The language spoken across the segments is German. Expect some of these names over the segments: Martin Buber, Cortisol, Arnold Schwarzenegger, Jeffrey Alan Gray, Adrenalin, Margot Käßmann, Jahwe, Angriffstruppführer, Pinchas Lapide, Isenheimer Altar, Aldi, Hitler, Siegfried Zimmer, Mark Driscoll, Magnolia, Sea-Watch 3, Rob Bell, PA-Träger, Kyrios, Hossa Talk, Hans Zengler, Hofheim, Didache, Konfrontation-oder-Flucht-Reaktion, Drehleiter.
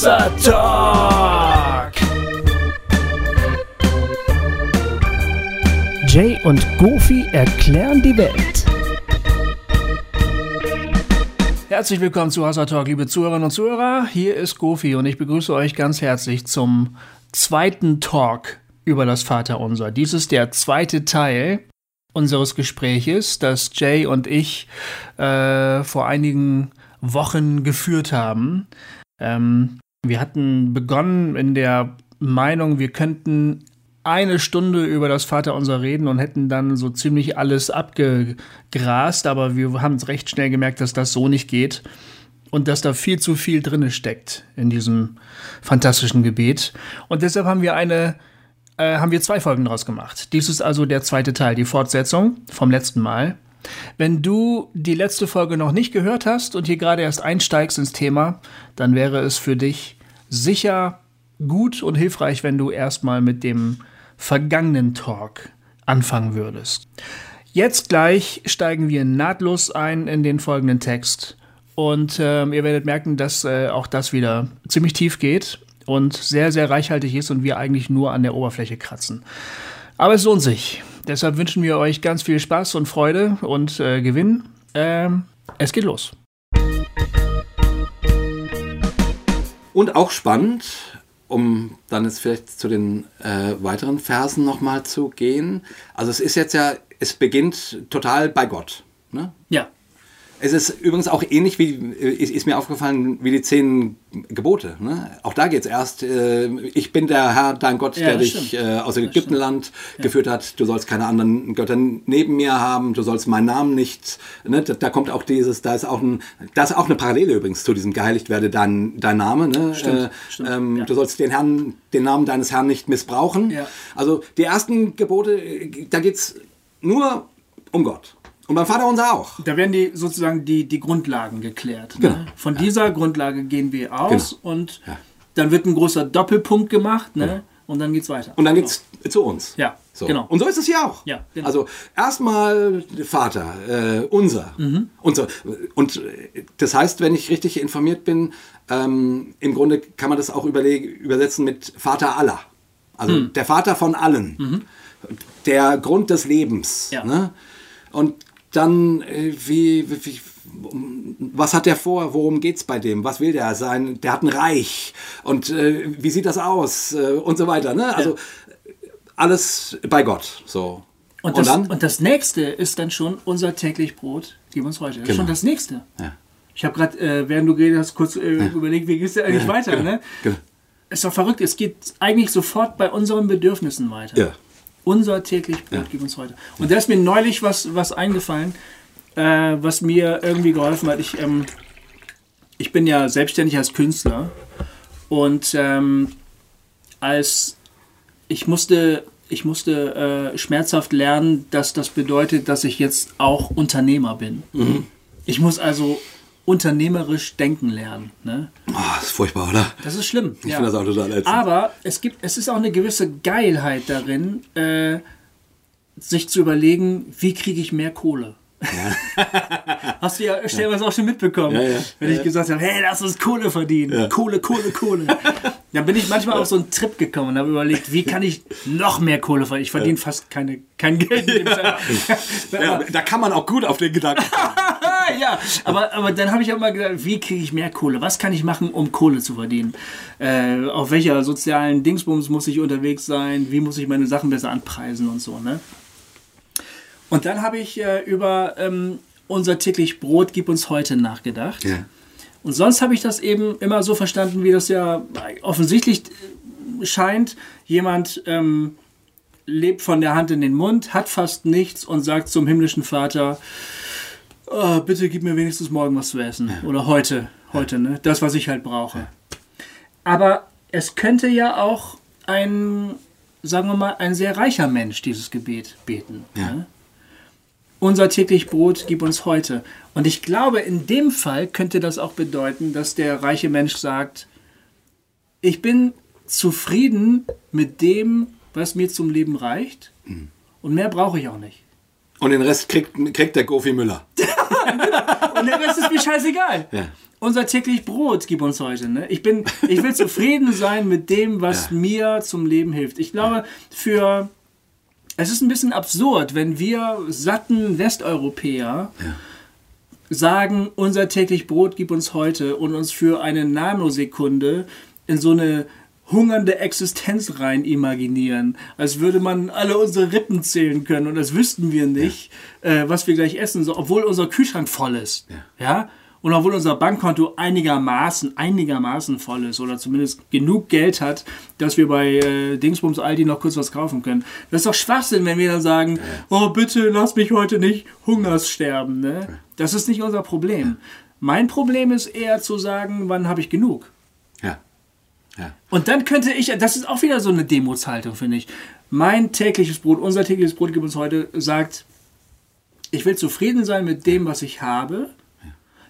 Wasser Talk. Jay und Goofy erklären die Welt. Herzlich willkommen zu Wasser Talk, liebe Zuhörerinnen und Zuhörer. Hier ist Goofy und ich begrüße euch ganz herzlich zum zweiten Talk über das Vaterunser. Dies ist der zweite Teil unseres Gespräches, das Jay und ich vor einigen Wochen geführt haben. Wir hatten begonnen in der Meinung, wir könnten eine Stunde über das Vaterunser reden und hätten dann so ziemlich alles abgegrast, aber wir haben recht schnell gemerkt, dass das so nicht geht und dass da viel zu viel drin steckt in diesem fantastischen Gebet. Und deshalb haben wir zwei Folgen draus gemacht. Dies ist also der zweite Teil, die Fortsetzung vom letzten Mal. Wenn du die letzte Folge noch nicht gehört hast und hier gerade erst einsteigst ins Thema, dann wäre es für dich sicher gut und hilfreich, wenn du erstmal mit dem vergangenen Talk anfangen würdest. Jetzt gleich steigen wir nahtlos ein in den folgenden Text und ihr werdet merken, dass auch das wieder ziemlich tief geht und sehr, sehr reichhaltig ist und wir eigentlich nur an der Oberfläche kratzen. Aber es lohnt sich. Deshalb wünschen wir euch ganz viel Spaß und Freude und Gewinn. Es geht los. Und auch spannend, um dann jetzt vielleicht zu den weiteren Versen nochmal zu gehen. Also es ist jetzt ja, es beginnt total bei Gott. Ne? Ja. Es ist übrigens auch ähnlich wie, ist mir aufgefallen, wie die 10 Gebote. Ne? Auch da geht es erst, ich bin der Herr, dein Gott, der dich aus dem Ägyptenland geführt hat. Du sollst keine anderen Götter neben mir haben, du sollst meinen Namen nicht. Ne? Da kommt auch dieses, da ist auch eine Parallele übrigens zu diesem geheiligt werde dein Name. Ne? Stimmt. Du sollst den Namen deines Herrn nicht missbrauchen. Ja. Also die ersten Gebote, da geht es nur um Gott. Und beim Vaterunser auch. Da werden die Grundlagen geklärt. Genau. Ne? Von dieser Grundlage gehen wir aus und dann wird ein großer Doppelpunkt gemacht, ne? Genau. Und dann geht's weiter. Und dann geht's zu uns. Ja, so. Genau. Und so ist es hier auch. Ja, genau. Also erstmal Vater, unser. Mhm. Und das heißt, wenn ich richtig informiert bin, im Grunde kann man das auch übersetzen mit Vater aller. Also der Vater von allen. Mhm. Der Grund des Lebens. Ja. Ne? Und dann, was hat der vor? Worum geht's bei dem? Was will der sein? Der hat ein Reich. Und wie sieht das aus? Und so weiter. Ne? Also alles bei Gott. So. Und das Nächste ist dann schon unser täglich Brot, gib uns heute. Das ist schon das Nächste. Ja. Ich habe gerade, während du geredet hast, kurz überlegt, wie geht's denn eigentlich weiter? Genau. Ne? Genau. Ist doch verrückt. Es geht eigentlich sofort bei unseren Bedürfnissen weiter. Ja. Unser täglich Brot gib uns heute. Und da ist mir neulich was eingefallen, was mir irgendwie geholfen hat. Ich bin ja selbstständig als Künstler und ich musste schmerzhaft lernen, dass das bedeutet, dass ich jetzt auch Unternehmer bin. Mhm. Ich muss also unternehmerisch denken lernen. Ne? Oh, das ist furchtbar, oder? Das ist schlimm. Ich finde das auch total ätzend. Aber es ist auch eine gewisse Geilheit darin, sich zu überlegen, wie kriege ich mehr Kohle? Ja. Hast du ja stellenweise auch schon mitbekommen, wenn ich gesagt habe, hey, lass uns Kohle verdienen. Ja. Kohle. Dann bin ich manchmal auf so einen Trip gekommen und habe überlegt, wie kann ich noch mehr Kohle verdienen? Ich verdiene fast kein Geld. Da kann man auch gut auf den Gedanken kommen. Ja, aber dann habe ich auch mal gedacht, wie kriege ich mehr Kohle? Was kann ich machen, um Kohle zu verdienen? Auf welcher sozialen Dingsbums muss ich unterwegs sein? Wie muss ich meine Sachen besser anpreisen und so, ne? Und dann habe ich über unser täglich Brot gib uns heute nachgedacht. Ja. Und sonst habe ich das eben immer so verstanden, wie das ja offensichtlich scheint. Jemand lebt von der Hand in den Mund, hat fast nichts und sagt zum himmlischen Vater, oh, bitte gib mir wenigstens morgen was zu essen. Ja. Oder heute, ne? Das, was ich halt brauche. Ja. Aber es könnte ja auch ein sehr reicher Mensch dieses Gebet beten. Ja. Ne? Unser täglich Brot gib uns heute. Und ich glaube, in dem Fall könnte das auch bedeuten, dass der reiche Mensch sagt, ich bin zufrieden mit dem, was mir zum Leben reicht und mehr brauche ich auch nicht. Und den Rest kriegt der Goofy Müller. Und der Rest ist mir scheißegal. Ja. unser täglich Brot gib uns heute. Ne? Ich will zufrieden sein mit dem, was mir zum Leben hilft. Ich glaube, es ist ein bisschen absurd, wenn wir satten Westeuropäer sagen, unser täglich Brot gib uns heute, und uns für eine Nanosekunde in so eine hungernde Existenz rein imaginieren, als würde man alle unsere Rippen zählen können und als wüssten wir nicht, was wir gleich essen, so, obwohl unser Kühlschrank voll ist. Ja? Und obwohl unser Bankkonto einigermaßen voll ist oder zumindest genug Geld hat, dass wir bei Dingsbums Aldi noch kurz was kaufen können. Das ist doch Schwachsinn, wenn wir dann sagen, oh bitte lass mich heute nicht hungers sterben. Ne? Das ist nicht unser Problem. Mein Problem ist eher zu sagen, wann habe ich genug? Ja. Und dann könnte ich, das ist auch wieder so eine Demutshaltung, finde ich. Mein tägliches Brot, unser tägliches Brot gibt uns heute, sagt, ich will zufrieden sein mit dem, was ich habe.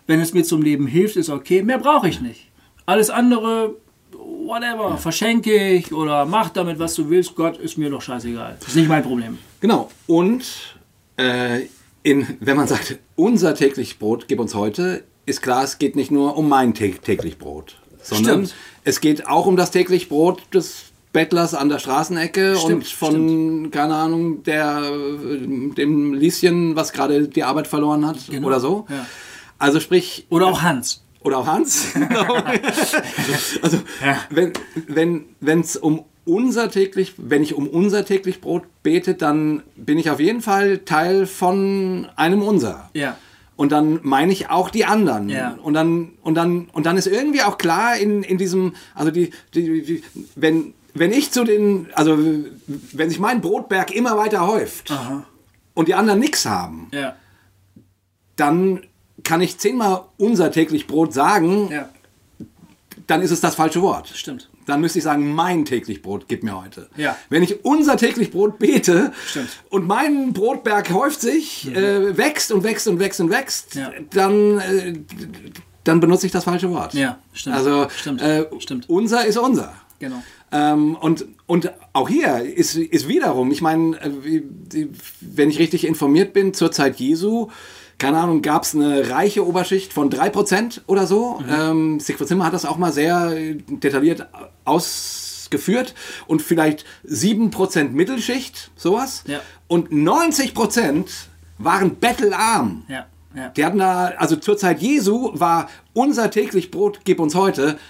Wenn es mir zum Leben hilft, ist okay. Mehr brauche ich nicht. Alles andere, whatever, verschenke ich oder mach damit, was du willst. Gott, ist mir doch scheißegal. Das ist nicht mein Problem. Genau. Und wenn man sagt, unser tägliches Brot gib uns heute, ist klar, es geht nicht nur um mein täglich Brot. Sondern es geht auch um das tägliche Brot des Bettlers an der Straßenecke keine Ahnung, dem Lieschen, was gerade die Arbeit verloren hat oder so. Ja. Also sprich... Oder auch Hans. Also wenn ich um unser täglich Brot bete, dann bin ich auf jeden Fall Teil von einem Unser. Ja. Und dann meine ich auch die anderen. Ja. Und dann ist irgendwie auch klar in diesem, also wenn ich zu den, also wenn sich mein Brotberg immer weiter häuft und die anderen nichts haben, dann kann ich 10-mal unser täglich Brot sagen, dann ist es das falsche Wort. Stimmt. Dann müsste ich sagen, mein täglich Brot gib mir heute. Ja. Wenn ich unser täglich Brot bete und mein Brotberg häuft sich, wächst, dann benutze ich das falsche Wort. Ja, stimmt. Also stimmt. Unser ist unser. Genau. Und auch hier ist wiederum, ich meine, wenn ich richtig informiert bin, zur Zeit Jesu, keine Ahnung, gab es eine reiche Oberschicht von 3% oder so. Siegfried Zimmer hat das auch mal sehr detailliert ausgeführt. Und vielleicht 7% Mittelschicht, sowas. Ja. Und 90% waren bettelarm. Ja. Ja. Die hatten da, also zur Zeit Jesu war unser täglich Brot gib uns heute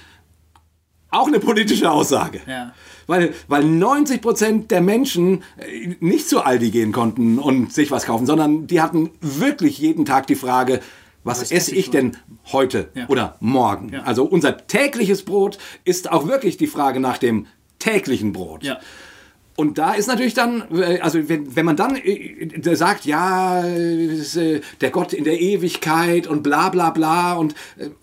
auch eine politische Aussage. Ja. Weil 90% der Menschen nicht zu Aldi gehen konnten und sich was kaufen, sondern die hatten wirklich jeden Tag die Frage, was esse ich denn heute oder morgen? Ja. Also unser tägliches Brot ist auch wirklich die Frage nach dem täglichen Brot. Ja. Und da ist natürlich dann, also wenn man dann sagt, ja, der Gott in der Ewigkeit und bla bla bla und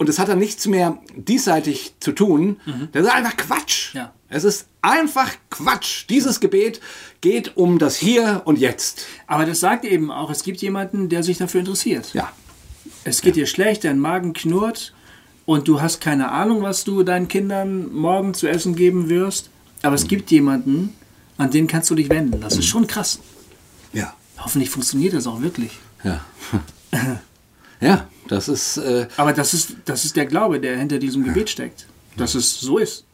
es hat dann nichts mehr diesseitig zu tun, das ist einfach Quatsch. Ja. Es ist einfach Quatsch. Dieses Gebet geht um das Hier und Jetzt. Aber das sagt eben auch, es gibt jemanden, der sich dafür interessiert. Ja. Es geht dir schlecht, dein Magen knurrt und du hast keine Ahnung, was du deinen Kindern morgen zu essen geben wirst, aber es gibt jemanden, an den kannst du dich wenden. Das ist schon krass. Ja. Hoffentlich funktioniert das auch wirklich. Ja. Ja, das ist... Aber das ist der Glaube, der hinter diesem Gebet steckt. Dass es so ist.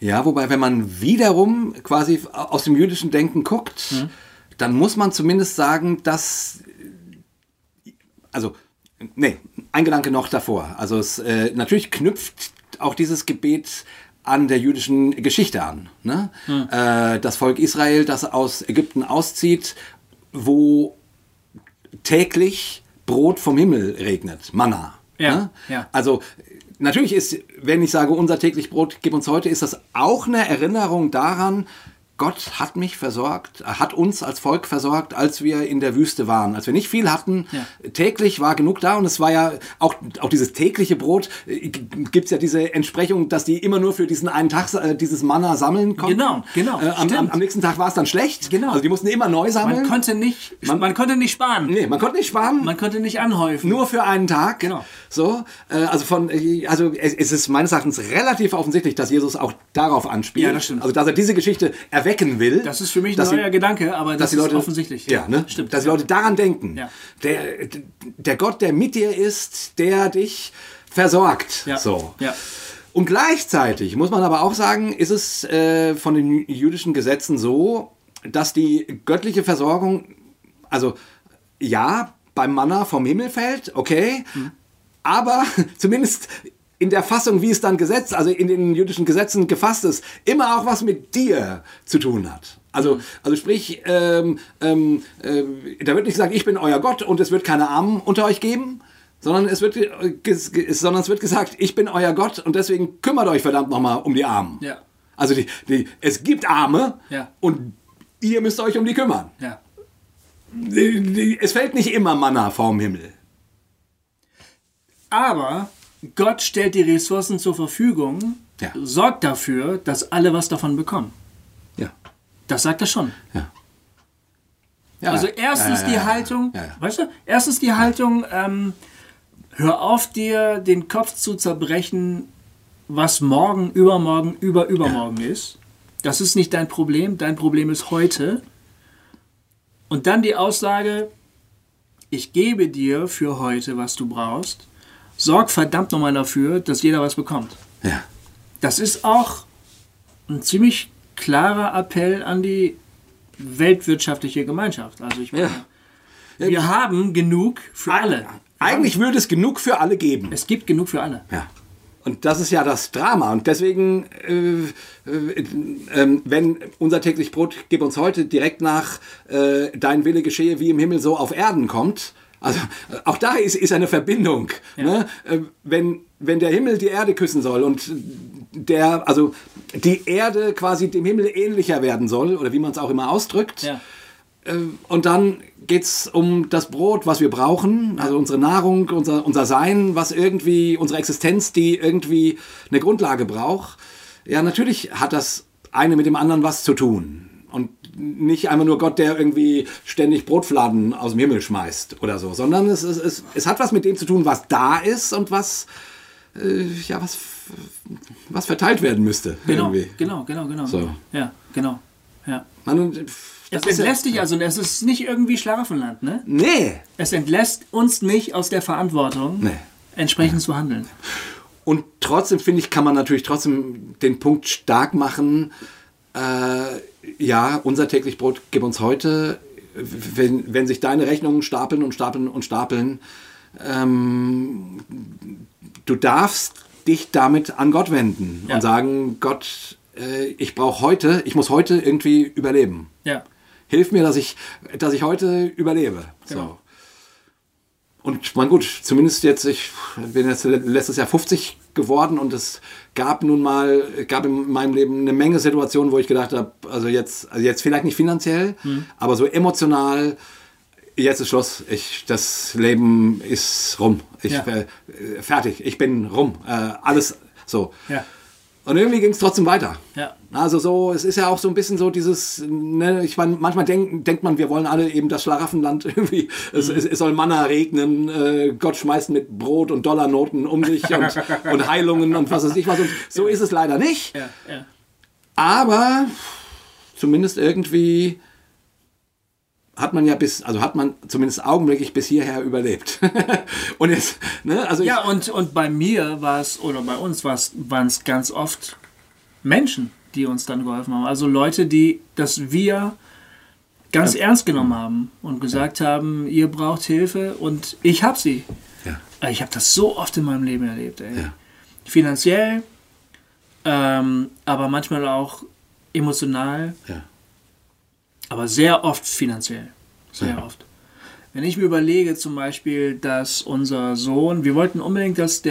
Ja, wobei, wenn man wiederum quasi aus dem jüdischen Denken guckt, dann muss man zumindest sagen, dass... Also, nee, ein Gedanke noch davor. Also, es natürlich knüpft auch dieses Gebet an der jüdischen Geschichte an. Ne? Das Volk Israel, das aus Ägypten auszieht, wo täglich Brot vom Himmel regnet, Manna. Ja, ne? Ja. Also natürlich ist, wenn ich sage, unser täglich Brot gib uns heute, ist das auch eine Erinnerung daran, Gott hat mich versorgt, hat uns als Volk versorgt, als wir in der Wüste waren. Als wir nicht viel hatten, täglich war genug da. Und es war ja auch dieses tägliche Brot, gibt es ja diese Entsprechung, dass die immer nur für diesen einen Tag dieses Manna sammeln konnten. Genau. Am nächsten Tag war es dann schlecht. Genau. Also die mussten immer neu sammeln. Man konnte nicht sparen. Nee, man konnte nicht sparen. Man konnte nicht anhäufen. Nur für einen Tag. Genau. So, also es ist meines Erachtens relativ offensichtlich, dass Jesus auch darauf anspielt. Ja, das stimmt. Also dass er diese Geschichte erwecken will. Das ist für mich ein neuer Gedanke, aber das ist offensichtlich. Ja, ne? Stimmt. Dass die Leute daran denken. Ja. Der Gott, der mit dir ist, der dich versorgt. Ja. So. Ja. Und gleichzeitig muss man aber auch sagen, ist es von den jüdischen Gesetzen so, dass die göttliche Versorgung, also ja, beim Manna vom Himmel fällt, okay, aber zumindest in der Fassung, wie es dann gesetzt, also in den jüdischen Gesetzen gefasst ist, immer auch was mit dir zu tun hat. Also sprich, da wird nicht gesagt, ich bin euer Gott und es wird keine Armen unter euch geben, sondern es wird gesagt, ich bin euer Gott und deswegen kümmert euch verdammt nochmal um die Armen. Ja. Also es gibt Arme, ja, und ihr müsst euch um die kümmern. Ja. Es fällt nicht immer Manna vom Himmel. Aber Gott stellt die Ressourcen zur Verfügung, ja, sorgt dafür, dass alle was davon bekommen. Ja. Das sagt er schon. Ja. Ja. Also erstens die Haltung, weißt du, hör auf, dir den Kopf zu zerbrechen, was morgen, übermorgen, übermorgen ist. Das ist nicht dein Problem ist heute. Und dann die Aussage, ich gebe dir für heute, was du brauchst, sorg verdammt nochmal dafür, dass jeder was bekommt. Ja. Das ist auch ein ziemlich klarer Appell an die weltwirtschaftliche Gemeinschaft. Also ich meine, wir haben genug für alle. Eigentlich würde es genug für alle geben. Es gibt genug für alle. Ja. Und das ist ja das Drama. Und deswegen, wenn unser täglich Brot, gib uns heute, direkt nach dein Wille geschehe, wie im Himmel so auf Erden kommt. Also auch da ist eine Verbindung. Ja. Ne? Wenn der Himmel die Erde küssen soll und die Erde quasi dem Himmel ähnlicher werden soll, oder wie man es auch immer ausdrückt. Ja. Und dann geht es um das Brot, was wir brauchen, also unsere Nahrung, unser Sein, was irgendwie, unsere Existenz, die irgendwie eine Grundlage braucht. Ja, natürlich hat das eine mit dem anderen was zu tun. Und nicht einfach nur Gott, der irgendwie ständig Brotfladen aus dem Himmel schmeißt oder so, sondern es hat was mit dem zu tun, was da ist und was verteilt werden müsste. Genau. So. Ja, genau. Ja. Es entlässt dich also, es ist nicht irgendwie Schlaraffenland, ne? Nee. Es entlässt uns nicht aus der Verantwortung, entsprechend zu handeln. Und trotzdem, finde ich, kann man natürlich trotzdem den Punkt stark machen, unser täglich Brot gib uns heute, wenn sich deine Rechnungen stapeln und stapeln und stapeln, du darfst dich damit an Gott wenden und sagen, Gott, ich muss heute irgendwie überleben. Ja. Hilf mir, dass ich heute überlebe. Genau. So. Und man gut, zumindest jetzt, ich bin jetzt letztes Jahr 50 geworden und es gab in meinem Leben eine Menge Situationen, wo ich gedacht habe, also jetzt vielleicht nicht finanziell, aber so emotional, jetzt ist Schluss. Das Leben ist rum. Fertig. Ich bin rum. Alles so. Ja. Und irgendwie ging es trotzdem weiter. Ja. Also so, es ist ja auch so ein bisschen so dieses, ne, ich meine, manchmal denkt man, wir wollen alle eben das Schlaraffenland irgendwie, es soll Manna regnen, Gott schmeißt mit Brot und Dollarnoten um sich und Heilungen und was weiß ich was. Und so ist es leider nicht. Ja. Ja. Aber zumindest irgendwie hat man zumindest augenblicklich bis hierher überlebt. Und jetzt, ne, also ja, und bei mir war es, oder bei uns waren es ganz oft Menschen, die uns dann geholfen haben. Also Leute, die das wir ganz ernst genommen haben und gesagt haben, ihr braucht Hilfe und ich hab sie. Ja. Ich habe das so oft in meinem Leben erlebt. Ey. Ja. Finanziell, aber manchmal auch emotional. Ja. Aber sehr oft finanziell. Sehr oft. Wenn ich mir überlege zum Beispiel, dass unser Sohn, wir wollten unbedingt, dass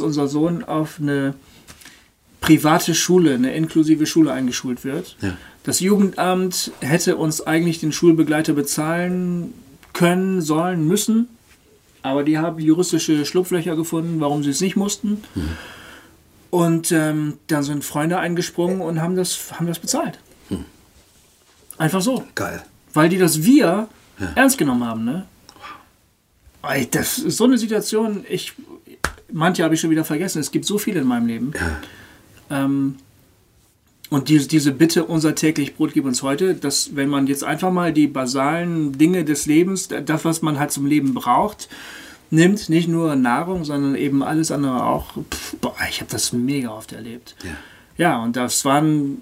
unser Sohn auf eine private Schule, eine inklusive Schule eingeschult wird. Ja. Das Jugendamt hätte uns eigentlich den Schulbegleiter bezahlen können, sollen, müssen. Aber die haben juristische Schlupflöcher gefunden, warum sie es nicht mussten. Mhm. Und dann sind Freunde eingesprungen und haben das bezahlt. Einfach so. Geil. Weil die das ernst genommen haben, ne? Wow. Das ist so eine Situation, manche habe ich schon wieder vergessen, es gibt so viele in meinem Leben. Ja. Und diese Bitte, unser täglich Brot gib uns heute, dass wenn man jetzt einfach mal die basalen Dinge des Lebens, das, was man halt zum Leben braucht, nimmt, nicht nur Nahrung, sondern eben alles andere auch. Pff, boah, ich habe das mega oft erlebt. Ja, ja, und das waren,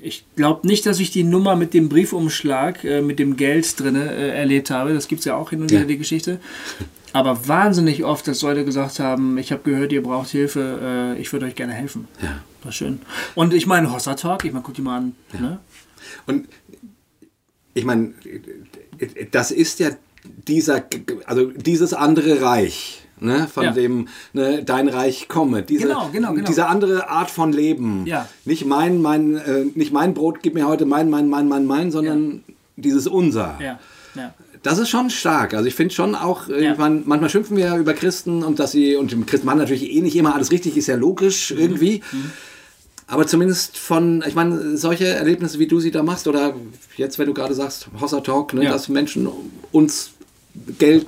ich glaube nicht, dass ich die Nummer mit dem Briefumschlag, mit dem Geld drin erlebt habe. Das gibt es ja auch hin und wieder, die Geschichte. Aber wahnsinnig oft, dass Leute gesagt haben, ich habe gehört, ihr braucht Hilfe, ich würde euch gerne helfen. Ja. War schön. Und ich meine, Hossa Talk, ich meine, guck die mal an. Ja. Ne? Und ich meine, das ist ja dieser, also dieses andere Reich, ne, von dem, ne, dein Reich komme. Diese, genau. Diese andere Art von Leben. Ja. Nicht nicht mein Brot, gib mir heute mein, sondern dieses unser. Ja. Ja. Das ist schon stark. Also ich finde schon auch, manchmal schimpfen wir über Christen und dass sie, und Christen machen natürlich eh nicht immer alles richtig, ist ja logisch irgendwie. Mhm. Aber zumindest von, ich meine, solche Erlebnisse, wie du sie da machst, oder jetzt, wenn du gerade sagst, Hossa Talk, ne, dass Menschen uns Geld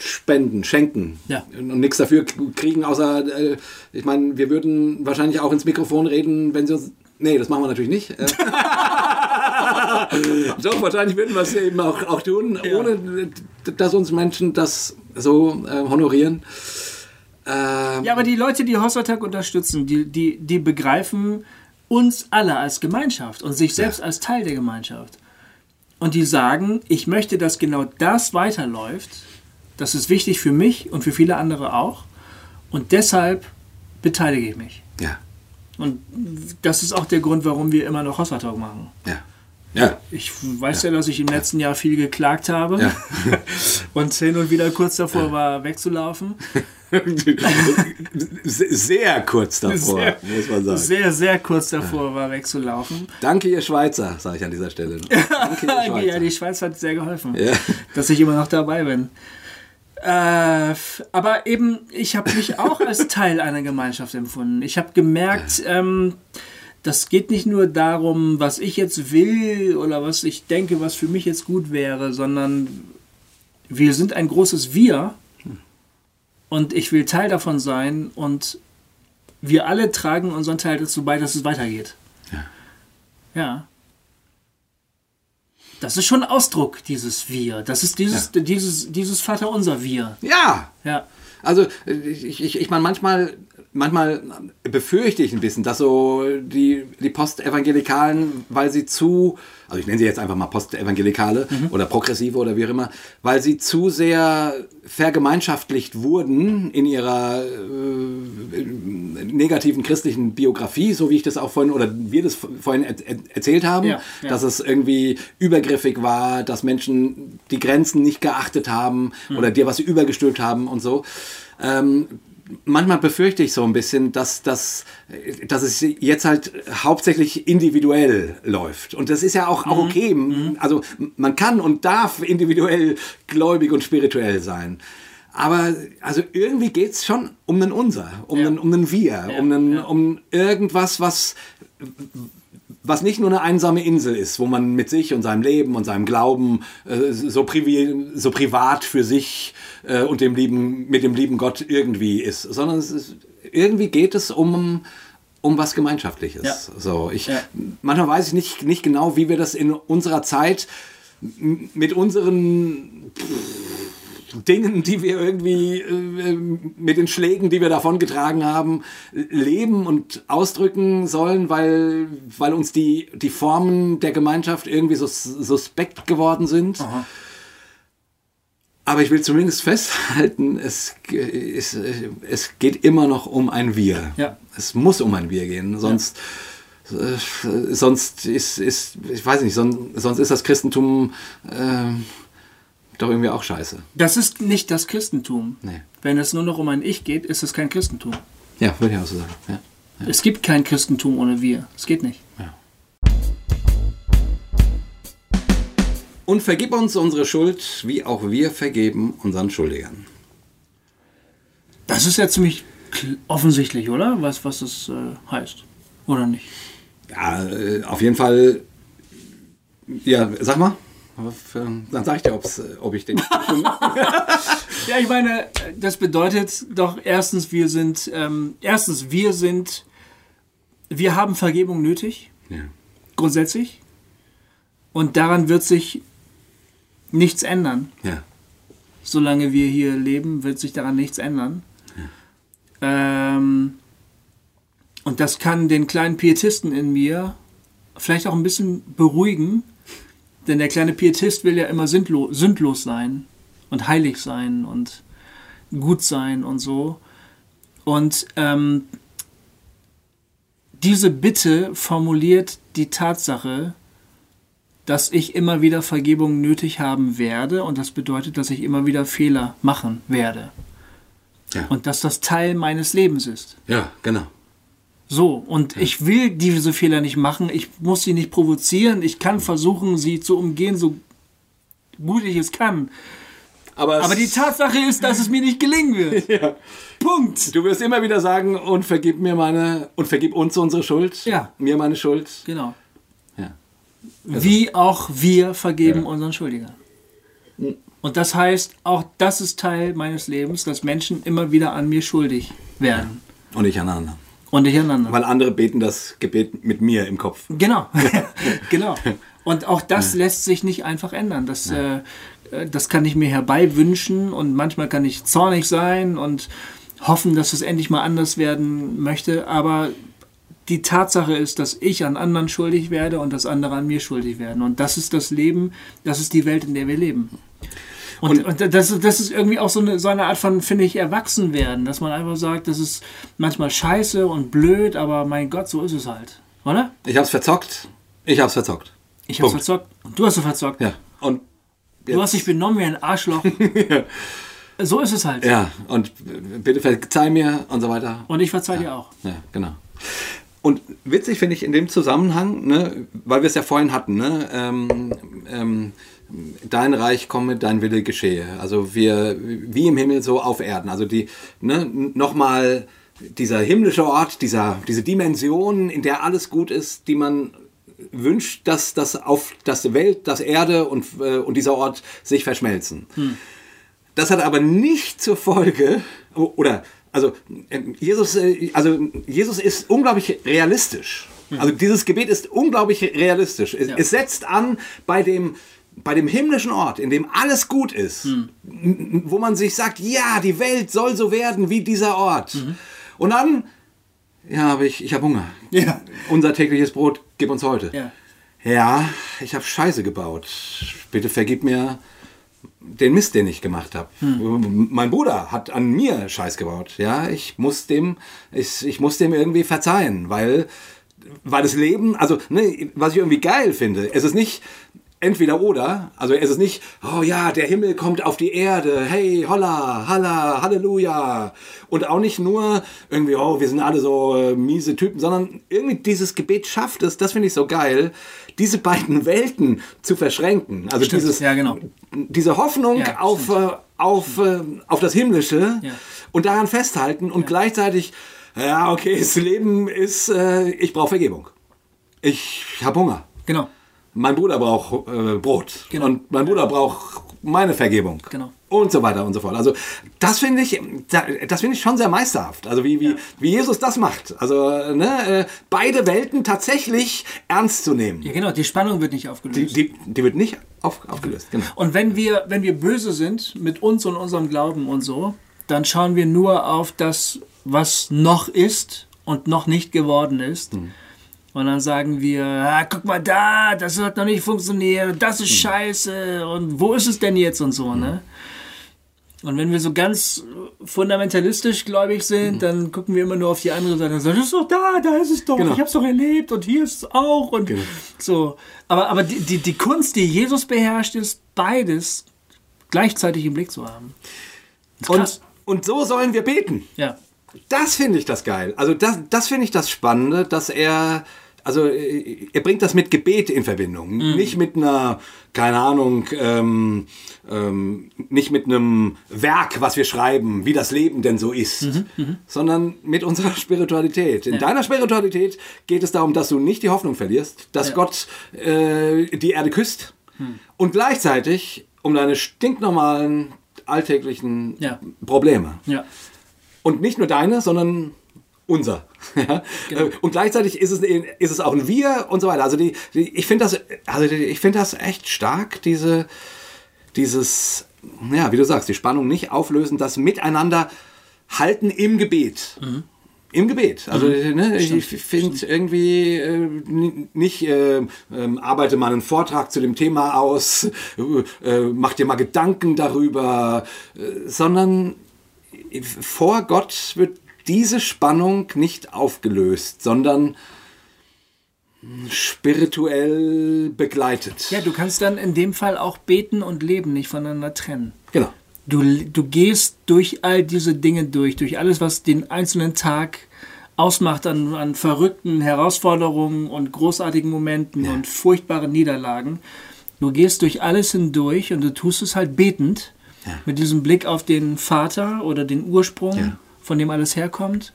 spenden, schenken und nichts dafür kriegen, außer, ich meine, wir würden wahrscheinlich auch ins Mikrofon reden, wenn sie uns, nee, das machen wir natürlich nicht. Doch, wahrscheinlich würden wir es eben auch tun, ohne dass uns Menschen das so honorieren. Ja, aber die Leute, die Hossa Talk unterstützen, die begreifen uns alle als Gemeinschaft und sich selbst als Teil der Gemeinschaft. Und die sagen, ich möchte, dass genau das weiterläuft. Das ist wichtig für mich und für viele andere auch. Und deshalb beteilige ich mich. Ja. Und das ist auch der Grund, warum wir immer noch Hossa Talk machen. Ja. Ja. Ich weiß dass ich im letzten Jahr viel geklagt habe und hin und wieder kurz davor war, wegzulaufen. Sehr kurz davor, muss man sagen. Sehr, sehr kurz davor war, wegzulaufen. Danke, ihr Schweizer, sage ich an dieser Stelle. Danke, ihr Schweizer. Ja, die Schweiz hat sehr geholfen, dass ich immer noch dabei bin. Aber eben, ich habe mich auch als Teil einer Gemeinschaft empfunden. Ich habe gemerkt, das geht nicht nur darum, was ich jetzt will oder was ich denke, was für mich jetzt gut wäre, sondern wir sind ein großes Wir und ich will Teil davon sein und wir alle tragen unseren Teil dazu bei, dass es weitergeht. Ja. Ja. Das ist schon Ausdruck, dieses Wir. Das ist dieses Vaterunser Wir. Ja. Ja. Also ich meine, manchmal befürchte ich ein bisschen, dass so die Postevangelikalen, weil sie zu, also ich nenne sie jetzt einfach mal Postevangelikale oder Progressive oder wie auch immer, weil sie zu sehr vergemeinschaftlicht wurden in ihrer negativen christlichen Biografie, so wie ich das auch vorhin, oder wir das vorhin erzählt haben, dass es irgendwie übergriffig war, dass Menschen die Grenzen nicht geachtet haben oder dir was übergestülpt haben und so. Manchmal befürchte ich so ein bisschen, dass es jetzt halt hauptsächlich individuell läuft. Und das ist ja auch okay. Also man kann und darf individuell gläubig und spirituell sein. Aber also irgendwie geht es schon um ein Unser, um ein Wir, um irgendwas, was nicht nur eine einsame Insel ist, wo man mit sich und seinem Leben und seinem Glauben so privat für sich und mit dem lieben Gott irgendwie ist, sondern es ist, irgendwie geht es um was Gemeinschaftliches. Ja. So, manchmal weiß ich nicht genau, wie wir das in unserer Zeit mit unseren Dingen, die wir irgendwie mit den Schlägen, die wir davongetragen haben, leben und ausdrücken sollen, weil uns die Formen der Gemeinschaft irgendwie so suspekt geworden sind. Aha. Aber ich will zumindest festhalten, es geht immer noch um ein Wir. Ja. Es muss um ein Wir gehen, sonst ist ich weiß nicht, sonst ist das Christentum doch irgendwie auch scheiße. Das ist nicht das Christentum. Nee. Wenn es nur noch um ein Ich geht, ist es kein Christentum. Ja, würde ich auch so sagen. Ja. Ja. Es gibt kein Christentum ohne Wir. Es geht nicht. Ja. Und vergib uns unsere Schuld, wie auch wir vergeben unseren Schuldigern. Das ist ja ziemlich offensichtlich, oder? Was das heißt, oder nicht? Ja, auf jeden Fall. Ja, sag mal. Dann sag ich dir, ob ich den... Ja, ich meine, das bedeutet doch erstens, wir haben Vergebung nötig, grundsätzlich, und daran wird sich nichts ändern. Ja. solange wir hier leben, wird sich daran nichts ändern. Ja. Und das kann den kleinen Pietisten in mir vielleicht auch ein bisschen beruhigen, denn der kleine Pietist will ja immer sündlos sein und heilig sein und gut sein und so. Und diese Bitte formuliert die Tatsache, dass ich immer wieder Vergebung nötig haben werde, und das bedeutet, dass ich immer wieder Fehler machen werde. Ja. Und dass das Teil meines Lebens ist. Ja, genau. So, und ja, ich will diese Fehler nicht machen, ich muss sie nicht provozieren, ich kann versuchen, sie zu umgehen, so gut ich es kann. Aber die Tatsache ist, dass es mir nicht gelingen wird. Ja. Punkt. Du wirst immer wieder sagen, und vergib mir vergib uns unsere Schuld. Ja. Mir meine Schuld. Genau. Ja. Also. Wie auch wir vergeben unseren Schuldigern. Und das heißt, auch das ist Teil meines Lebens, dass Menschen immer wieder an mir schuldig werden. Ja. Und ich an anderen. Und ich an anderen. Weil andere beten das Gebet mit mir im Kopf. Genau. Genau. Und auch das lässt sich nicht einfach ändern. Das das kann ich mir herbeiwünschen, und manchmal kann ich zornig sein und hoffen, dass es endlich mal anders werden möchte. Aber die Tatsache ist, dass ich an anderen schuldig werde und dass andere an mir schuldig werden. Und das ist das Leben, das ist die Welt, in der wir leben. Und das ist irgendwie auch so eine Art von, finde ich, Erwachsenwerden, dass man einfach sagt, das ist manchmal scheiße und blöd, aber mein Gott, so ist es halt. Oder? Ich hab's verzockt. Ich hab's verzockt. Ich hab's verzockt. Und du hast es verzockt. Ja. Und du hast dich benommen wie ein Arschloch. Ja. So ist es halt. Ja, und bitte verzeih mir und so weiter. Und ich verzeih dir auch. Ja, genau. Und witzig finde ich in dem Zusammenhang, ne, weil wir es ja vorhin hatten, ne, dein Reich komme, dein Wille geschehe. Also wir, wie im Himmel, so auf Erden. Also die, ne, nochmal dieser himmlische Ort, diese Dimension, in der alles gut ist, die man wünscht, dass das auf das Welt, das Erde und dieser Ort sich verschmelzen. Das hat aber nicht zur Folge, Jesus ist unglaublich realistisch. Also dieses Gebet ist unglaublich realistisch. Es setzt an bei dem himmlischen Ort, in dem alles gut ist, wo man sich sagt, ja, die Welt soll so werden wie dieser Ort. Und dann, ja, aber ich habe Hunger. Ja. Unser tägliches Brot gib uns heute. Ja, ich habe Scheiße gebaut. Bitte vergib mir den Mist, den ich gemacht habe. Mein Bruder hat an mir Scheiß gebaut. Ja, ich muss dem irgendwie verzeihen, weil das Leben, also, ne, was ich irgendwie geil finde, es ist nicht entweder oder, also es ist nicht, oh ja, der Himmel kommt auf die Erde, hey, holla, halla, halleluja. Und auch nicht nur irgendwie, oh, wir sind alle so miese Typen, sondern irgendwie dieses Gebet schafft es, das finde ich so geil, diese beiden Welten zu verschränken. Also diese Hoffnung auf das Himmlische und daran festhalten und gleichzeitig, ja, okay, das Leben ist, ich brauche Vergebung. Ich habe Hunger. Genau. Mein Bruder braucht Brot. Genau. Und mein Bruder braucht meine Vergebung. Genau. Und so weiter und so fort. Also das finde ich, schon sehr meisterhaft. Also wie Jesus das macht. Also ne, beide Welten tatsächlich ernst zu nehmen. Ja, genau, die Spannung wird nicht aufgelöst. Die wird nicht aufgelöst. Genau. Und wenn wir böse sind mit uns und unserem Glauben und so, dann schauen wir nur auf das, was noch ist und noch nicht geworden ist. Und dann sagen wir, ah, guck mal da, das hat noch nicht funktioniert, das ist scheiße und wo ist es denn jetzt und so, ne? Und wenn wir so ganz fundamentalistisch gläubig sind, dann gucken wir immer nur auf die andere Seite und sagen, das ist doch da ist es doch, ich hab's doch erlebt und hier ist es auch und so. Aber die Kunst, die Jesus beherrscht, ist beides gleichzeitig im Blick zu haben. Und so sollen wir beten. Ja. Das finde ich das geil. Also das finde ich das Spannende, dass er bringt das mit Gebet in Verbindung. Nicht mit einer, keine Ahnung, nicht mit einem Werk, was wir schreiben, wie das Leben denn so ist, sondern mit unserer Spiritualität. In deiner Spiritualität geht es darum, dass du nicht die Hoffnung verlierst, dass Gott die Erde küsst und gleichzeitig um deine stinknormalen, alltäglichen Probleme. Ja. Und nicht nur deine, sondern unser. Ja? Genau. Und gleichzeitig ist es auch ein Wir und so weiter. Also ich finde das echt stark, dieses ja, wie du sagst, die Spannung nicht auflösen, das Miteinander halten im Gebet. Mhm. Im Gebet. Also ne, ich finde irgendwie nicht, arbeite mal einen Vortrag zu dem Thema aus, mach dir mal Gedanken darüber, sondern vor Gott wird diese Spannung nicht aufgelöst, sondern spirituell begleitet. Ja, du kannst dann in dem Fall auch beten und leben nicht voneinander trennen. Genau. Du gehst durch all diese Dinge durch alles, was den einzelnen Tag ausmacht an verrückten Herausforderungen und großartigen Momenten und furchtbaren Niederlagen. Du gehst durch alles hindurch und du tust es halt betend mit diesem Blick auf den Vater oder den Ursprung, von dem alles herkommt.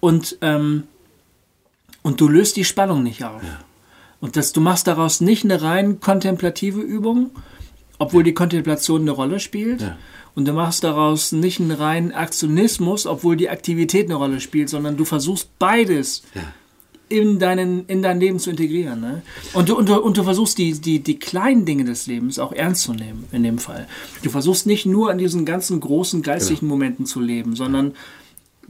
Und du löst die Spannung nicht auf. Ja. Und du machst daraus nicht eine rein kontemplative Übung, obwohl die Kontemplation eine Rolle spielt. Ja. Und du machst daraus nicht einen reinen Aktionismus, obwohl die Aktivität eine Rolle spielt, sondern du versuchst beides in dein Leben zu integrieren. Ne? Und du versuchst die kleinen Dinge des Lebens auch ernst zu nehmen, in dem Fall. Du versuchst nicht nur an diesen ganzen großen geistlichen Momenten zu leben, sondern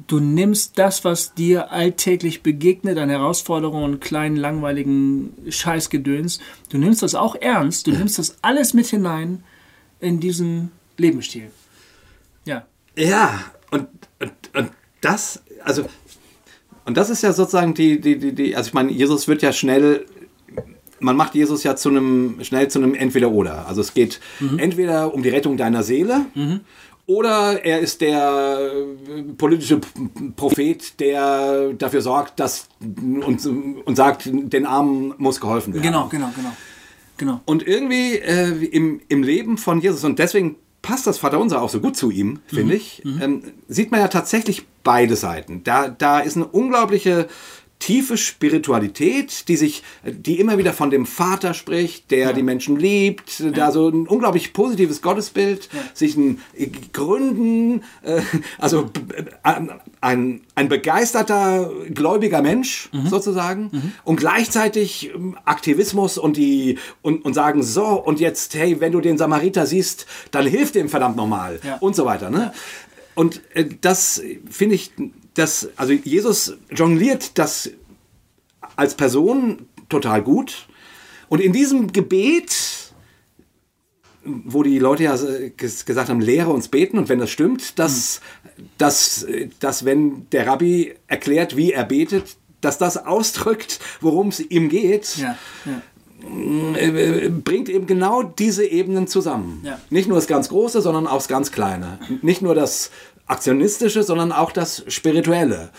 du nimmst das, was dir alltäglich begegnet, an Herausforderungen und kleinen, langweiligen Scheißgedöns, du nimmst das auch ernst, du nimmst das alles mit hinein in diesen Lebensstil. Ja. Ja, und das, also, und das ist ja sozusagen die, also ich meine, Jesus wird ja schnell, man macht Jesus ja schnell zu einem Entweder-Oder. Also es geht entweder um die Rettung deiner Seele, oder er ist der politische Prophet, der dafür sorgt, dass und sagt, den Armen muss geholfen werden. Genau. Und irgendwie im Leben von Jesus, und deswegen passt das Vaterunser auch so gut zu ihm, finde ich, sieht man ja tatsächlich beide Seiten. Da ist eine unglaubliche tiefe Spiritualität, die immer wieder von dem Vater spricht, der die Menschen liebt, da so ein unglaublich positives Gottesbild, sich ein Gründen, ein begeisterter, gläubiger Mensch sozusagen und gleichzeitig Aktivismus und sagen, so und jetzt, hey, wenn du den Samariter siehst, dann hilf dem verdammt nochmal und so weiter. Ne? Und das finde ich... Also Jesus jongliert das als Person total gut. Und in diesem Gebet, wo die Leute ja gesagt haben, lehre uns beten, und wenn das stimmt, dass wenn der Rabbi erklärt, wie er betet, dass das ausdrückt, worum es ihm geht, bringt eben genau diese Ebenen zusammen. Ja. Nicht nur das ganz Große, sondern auch das ganz Kleine. Nicht nur das Aktionistische, sondern auch das Spirituelle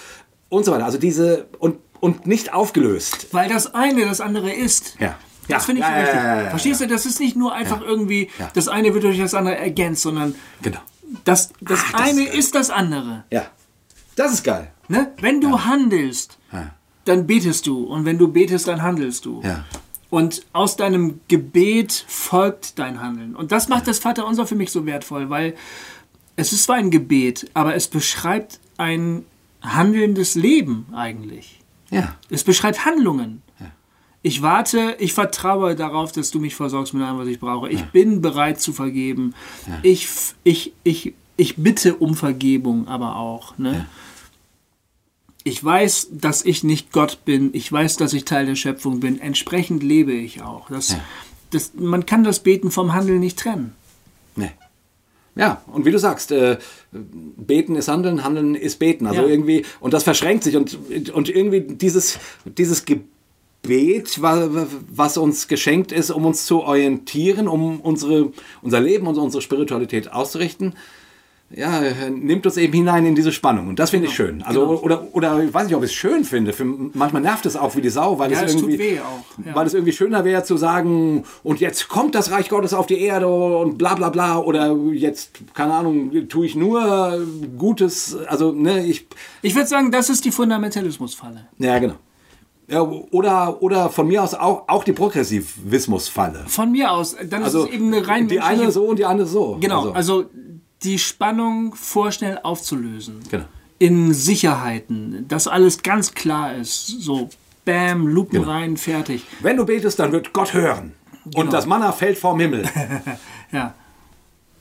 und so weiter. Also diese und nicht aufgelöst. Weil das eine das andere ist. Ja. Das finde ich richtig. Verstehst du? Das ist nicht nur einfach irgendwie, das eine wird durch das andere ergänzt, sondern das eine ist das andere. Ja. Das ist geil. Ne? Wenn du handelst, dann betest du. Und wenn du betest, dann handelst du. Ja. Und aus deinem Gebet folgt dein Handeln. Und das macht das Vaterunser für mich so wertvoll, weil es ist zwar ein Gebet, aber es beschreibt ein handelndes Leben eigentlich. Ja. Es beschreibt Handlungen. Ja. Ich warte, ich vertraue darauf, dass du mich versorgst mit allem, was ich brauche. Ich bin bereit zu vergeben. Ja. Ich bitte um Vergebung aber auch. Ne? Ja. Ich weiß, dass ich nicht Gott bin. Ich weiß, dass ich Teil der Schöpfung bin. Entsprechend lebe ich auch. Man kann das Beten vom Handeln nicht trennen. Nee. Ja, und wie du sagst, beten ist Handeln, Handeln ist Beten. Also irgendwie, und das verschränkt sich. Und irgendwie dieses Gebet, was uns geschenkt ist, um uns zu orientieren, um unser Leben und unsere Spiritualität auszurichten, nimmt uns eben hinein in diese Spannung. Und das finde ich schön. Also, oder ich weiß nicht, ob ich es schön finde. Manchmal nervt es auch wie die Sau, weil es irgendwie, tut weh auch. Ja. Weil es irgendwie schöner wäre zu sagen, und jetzt kommt das Reich Gottes auf die Erde und bla bla bla. Oder jetzt, keine Ahnung, tue ich nur Gutes. Also, ne, ich würde sagen, das ist die Fundamentalismusfalle. Ja, genau. Ja, oder von mir aus auch die Progressivismusfalle. Von mir aus. Dann also, ist es eben eine rein menschliche... Die eine so und die andere so. Genau, also die Spannung vorschnell aufzulösen. Genau. In Sicherheiten, dass alles ganz klar ist. So, bam, Lupen rein, fertig. Wenn du betest, dann wird Gott hören. Genau. Und das Manna fällt vom Himmel.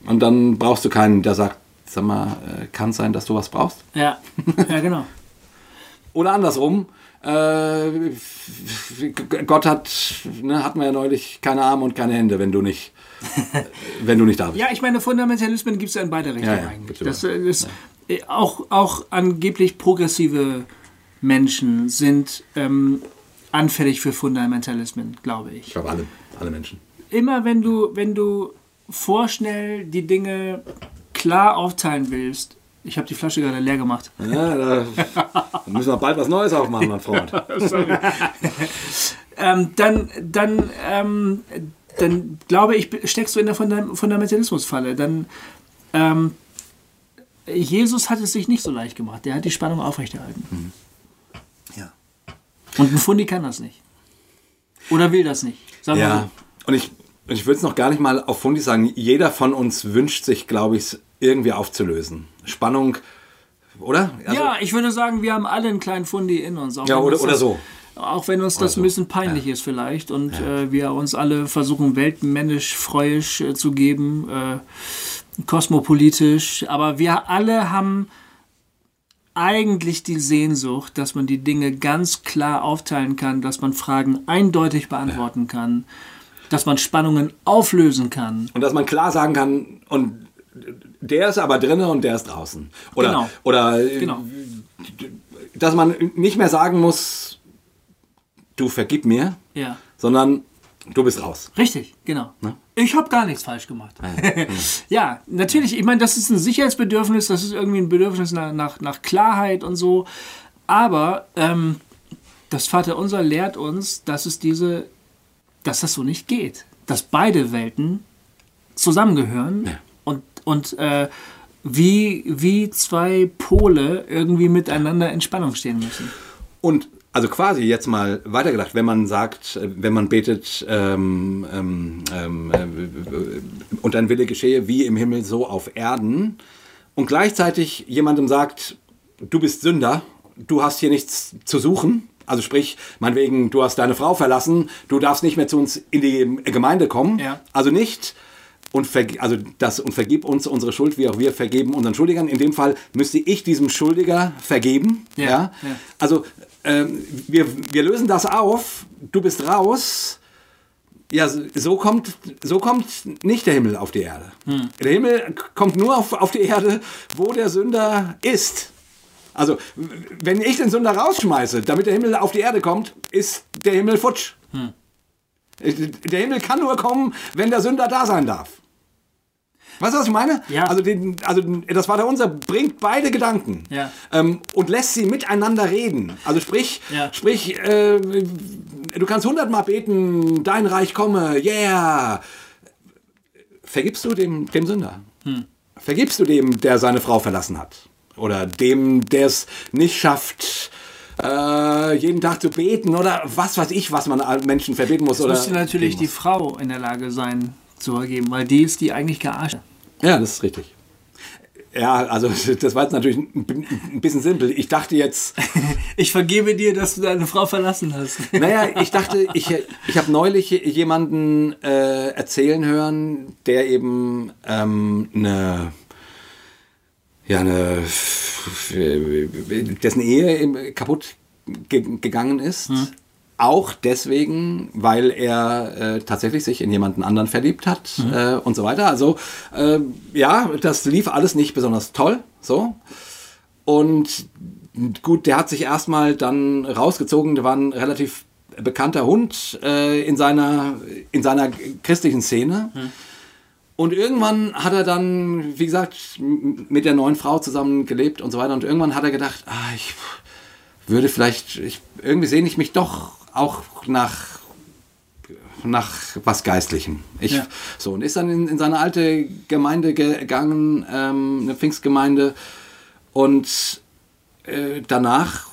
Und dann brauchst du keinen, der sagt, sag mal, kann es sein, dass du was brauchst? Ja, ja, genau. Oder andersrum, Gott hat, ne, hatten wir ja neulich, keine Arme und keine Hände, wenn du nicht, wenn du nicht da bist. Ja, ich meine, Fundamentalismen gibt es ja in beide Richtungen, ja, ja, eigentlich. Das ist, ja. Auch angeblich progressive Menschen sind anfällig für Fundamentalismen, glaube ich. Ich glaube, alle Menschen. Immer wenn du vorschnell die Dinge klar aufteilen willst. Ich habe die Flasche gerade leer gemacht. Ja, da müssen wir bald was Neues aufmachen, mein Freund. Dann glaube ich, steckst du in der Fundamentalismusfalle. Dann Jesus hat es sich nicht so leicht gemacht. Der hat die Spannung aufrechterhalten. Mhm. Ja. Und ein Fundi kann das nicht. Oder will das nicht. Sag mal ja. So. Und ich würde es noch gar nicht mal auf Fundi sagen. Jeder von uns wünscht sich, glaube ich, irgendwie aufzulösen. Spannung, oder? Also, ja, ich würde sagen, wir haben alle einen kleinen Fundi in uns. Ja, oder so. Auch wenn uns das ein bisschen peinlich ist vielleicht und wir uns alle versuchen, weltmännisch, freuisch zu geben, kosmopolitisch. Aber wir alle haben eigentlich die Sehnsucht, dass man die Dinge ganz klar aufteilen kann, dass man Fragen eindeutig beantworten kann, dass man Spannungen auflösen kann. Und dass man klar sagen kann, und der ist aber drinnen und der ist draußen. Oder, genau. Oder genau. Dass man nicht mehr sagen muss, du vergib mir, ja, sondern du bist raus. Richtig, genau. Na? Ich habe gar nichts falsch gemacht. Ja, ja, natürlich. Ich meine, das ist ein Sicherheitsbedürfnis, das ist irgendwie ein Bedürfnis nach Klarheit und so. Aber das Vaterunser lehrt uns, dass das so nicht geht. Dass beide Welten zusammengehören, ja, und wie zwei Pole irgendwie miteinander in Spannung stehen müssen. Und also quasi jetzt mal weitergedacht, wenn man sagt, wenn man betet, und dein Wille geschehe wie im Himmel so auf Erden und gleichzeitig jemandem sagt, du bist Sünder, du hast hier nichts zu suchen, also sprich, meinetwegen, du hast deine Frau verlassen, du darfst nicht mehr zu uns in die Gemeinde kommen, ja, also nicht... Und vergib uns unsere Schuld, wie auch wir vergeben unseren Schuldigern. In dem Fall müsste ich diesem Schuldiger vergeben. Ja, ja. Ja. Also wir lösen das auf, du bist raus. Ja, so kommt nicht der Himmel auf die Erde. Hm. Der Himmel kommt nur auf die Erde, wo der Sünder ist. Also wenn ich den Sünder rausschmeiße, damit der Himmel auf die Erde kommt, ist der Himmel futsch. Hm. Der Himmel kann nur kommen, wenn der Sünder da sein darf. Weißt du, was ich meine? Ja. Also das Vaterunser bringt beide Gedanken, ja, und lässt sie miteinander reden. Also sprich, du kannst 100-mal beten, dein Reich komme, yeah. Vergibst du dem Sünder? Hm. Vergibst du dem, der seine Frau verlassen hat? Oder dem, der es nicht schafft, jeden Tag zu beten oder was weiß ich, was man Menschen verbeten muss. Oder müsste natürlich die Frau in der Lage sein zu vergeben, weil die ist die eigentlich gearscht. Ja, das ist richtig. Ja, also das war jetzt natürlich ein bisschen simpel. Ich dachte jetzt... ich vergebe dir, dass du deine Frau verlassen hast. Naja, ich dachte, ich habe neulich jemanden erzählen hören, der eben dessen Ehe kaputt gegangen ist. Hm. Auch deswegen, weil er tatsächlich sich in jemanden anderen verliebt hat, mhm, und so weiter. Also das lief alles nicht besonders toll. So. Und gut, der hat sich erstmal dann rausgezogen. Der war ein relativ bekannter Hund in seiner christlichen Szene. Mhm. Und irgendwann hat er dann, wie gesagt, mit der neuen Frau zusammen gelebt und so weiter. Und irgendwann hat er gedacht, irgendwie sehne ich mich doch auch nach was Geistlichem. Und ist dann in seine alte Gemeinde gegangen, eine Pfingstgemeinde. Und danach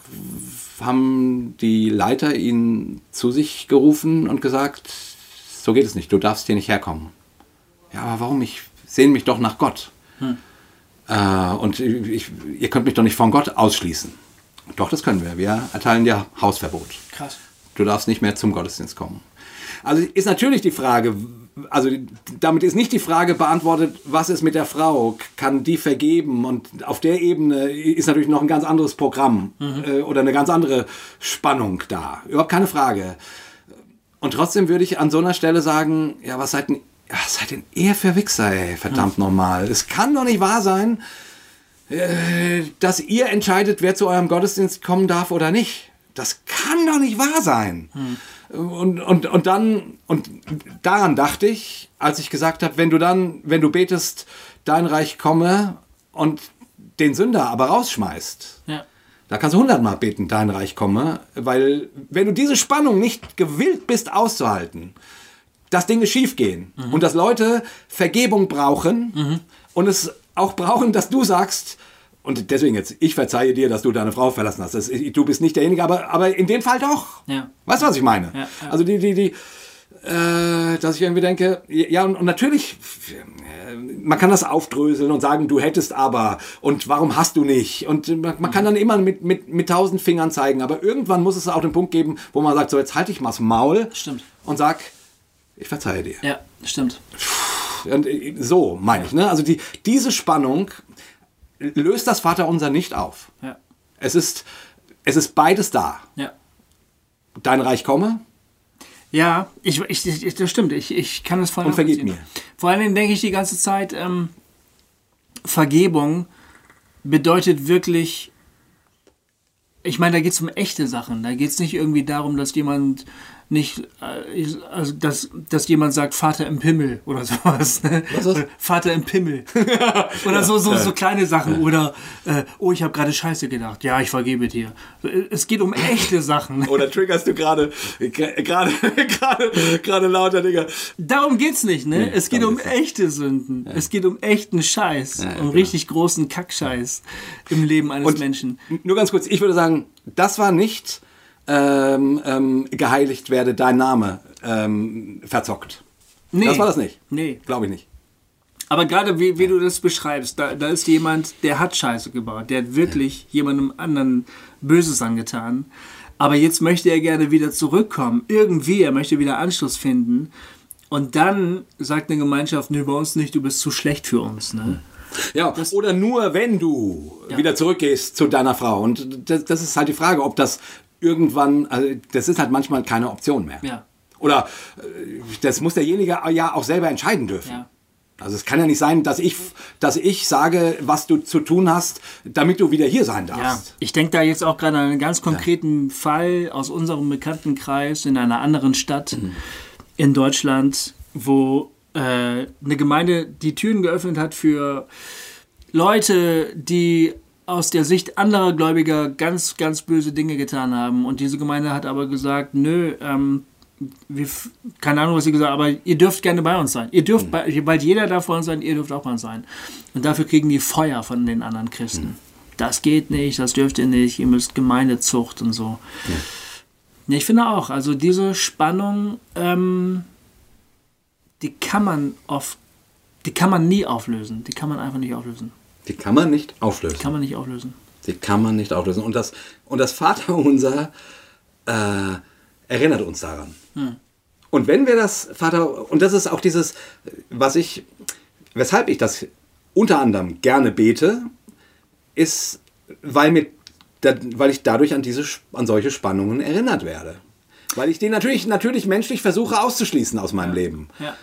haben die Leiter ihn zu sich gerufen und gesagt, so geht es nicht, du darfst hier nicht herkommen. Ja, aber warum? Ich sehne mich doch nach Gott. Hm. Und ihr könnt mich doch nicht von Gott ausschließen. Doch, das können wir. Wir erteilen dir Hausverbot. Krass. Du darfst nicht mehr zum Gottesdienst kommen. Also ist natürlich die Frage, also damit ist nicht die Frage beantwortet, was ist mit der Frau, kann die vergeben? Und auf der Ebene ist natürlich noch ein ganz anderes Programm oder eine ganz andere Spannung da. Überhaupt keine Frage. Und trotzdem würde ich an so einer Stelle sagen, ja, was seid denn ihr für Wichser, ey, verdammt nochmal. Es kann doch nicht wahr sein, dass ihr entscheidet, wer zu eurem Gottesdienst kommen darf oder nicht. Das kann doch nicht wahr sein. Und daran dachte ich, als ich gesagt habe, wenn du betest, dein Reich komme und den Sünder aber rausschmeißt, ja. Da kannst du 100-mal beten, dein Reich komme, weil wenn du diese Spannung nicht gewillt bist auszuhalten, dass Dinge schiefgehen und dass Leute Vergebung brauchen und es auch brauchen, dass du sagst, und deswegen jetzt, ich verzeihe dir, dass du deine Frau verlassen hast. Du bist nicht derjenige, aber in dem Fall doch. Ja. Weißt du, was ich meine? Ja, ja. Also dass ich irgendwie denke, ja, und natürlich, man kann das aufdröseln und sagen, du hättest aber und warum hast du nicht? Und man kann dann immer mit 1000 Fingern zeigen, aber irgendwann muss es auch den Punkt geben, wo man sagt, so jetzt halte ich mal's Maul und sag, ich verzeihe dir. Ja, stimmt. Und so meine ich, ne? Also diese Spannung löst das Vaterunser nicht auf. Ja. Es ist beides da. Ja. Dein Reich komme. Ja, das stimmt. Ich kann das voll und vergib mir. Vor allen Dingen denke ich die ganze Zeit, Vergebung bedeutet wirklich, ich meine, da geht es um echte Sachen. Da geht es nicht irgendwie darum, dass jemand nicht, also dass jemand sagt, Vater im Pimmel oder sowas. Ne? Was ist das? Vater im Pimmel. Oder so kleine Sachen. Ja. Oder, oh, ich habe gerade Scheiße gedacht. Ja, ich vergebe dir. Es geht um echte Sachen. Oder triggerst du gerade lauter Dinger. Darum geht's nicht, ne? Nee, es geht um echte Sünden. Ja. Es geht um echten Scheiß. Ja, um richtig großen Kackscheiß im Leben eines Menschen. Nur ganz kurz, ich würde sagen, das war nicht... geheiligt werde, dein Name verzockt. Nee. Das war das nicht. Nee. Glaube ich nicht. Aber gerade wie du das beschreibst, da ist jemand, der hat Scheiße gebaut, der hat wirklich jemandem anderen Böses angetan. Aber jetzt möchte er gerne wieder zurückkommen. Irgendwie, er möchte wieder Anschluss finden. Und dann sagt eine Gemeinschaft, nee, bei uns nicht, du bist zu schlecht für uns. Ne? Mhm. Ja, oder nur, wenn du wieder zurückgehst zu deiner Frau. Und das ist halt die Frage, ob das irgendwann, also das ist halt manchmal keine Option mehr. Ja. Oder das muss derjenige ja auch selber entscheiden dürfen. Ja. Also es kann ja nicht sein, dass ich sage, was du zu tun hast, damit du wieder hier sein darfst. Ja. Ich denke da jetzt auch gerade an einen ganz konkreten Fall aus unserem Bekanntenkreis in einer anderen Stadt in Deutschland, wo eine Gemeinde die Türen geöffnet hat für Leute, die aus der Sicht anderer Gläubiger ganz, ganz böse Dinge getan haben. Und diese Gemeinde hat aber gesagt, nö, keine Ahnung, was sie gesagt haben, aber ihr dürft gerne bei uns sein. Ihr dürft, bald jeder darf bei uns sein, ihr dürft auch bei uns sein. Und dafür kriegen die Feuer von den anderen Christen. Das geht nicht, das dürft ihr nicht, ihr müsst Gemeindezucht und so. Ja. Ich finde auch, also diese Spannung, die kann man einfach nicht auflösen. Die kann man nicht auflösen. Und das Vaterunser erinnert uns daran. Und wenn wir das und das ist auch dieses, weshalb ich das unter anderem gerne bete, ist, weil ich dadurch an solche Spannungen erinnert werde. Weil ich die natürlich menschlich versuche auszuschließen aus meinem Leben. Ja.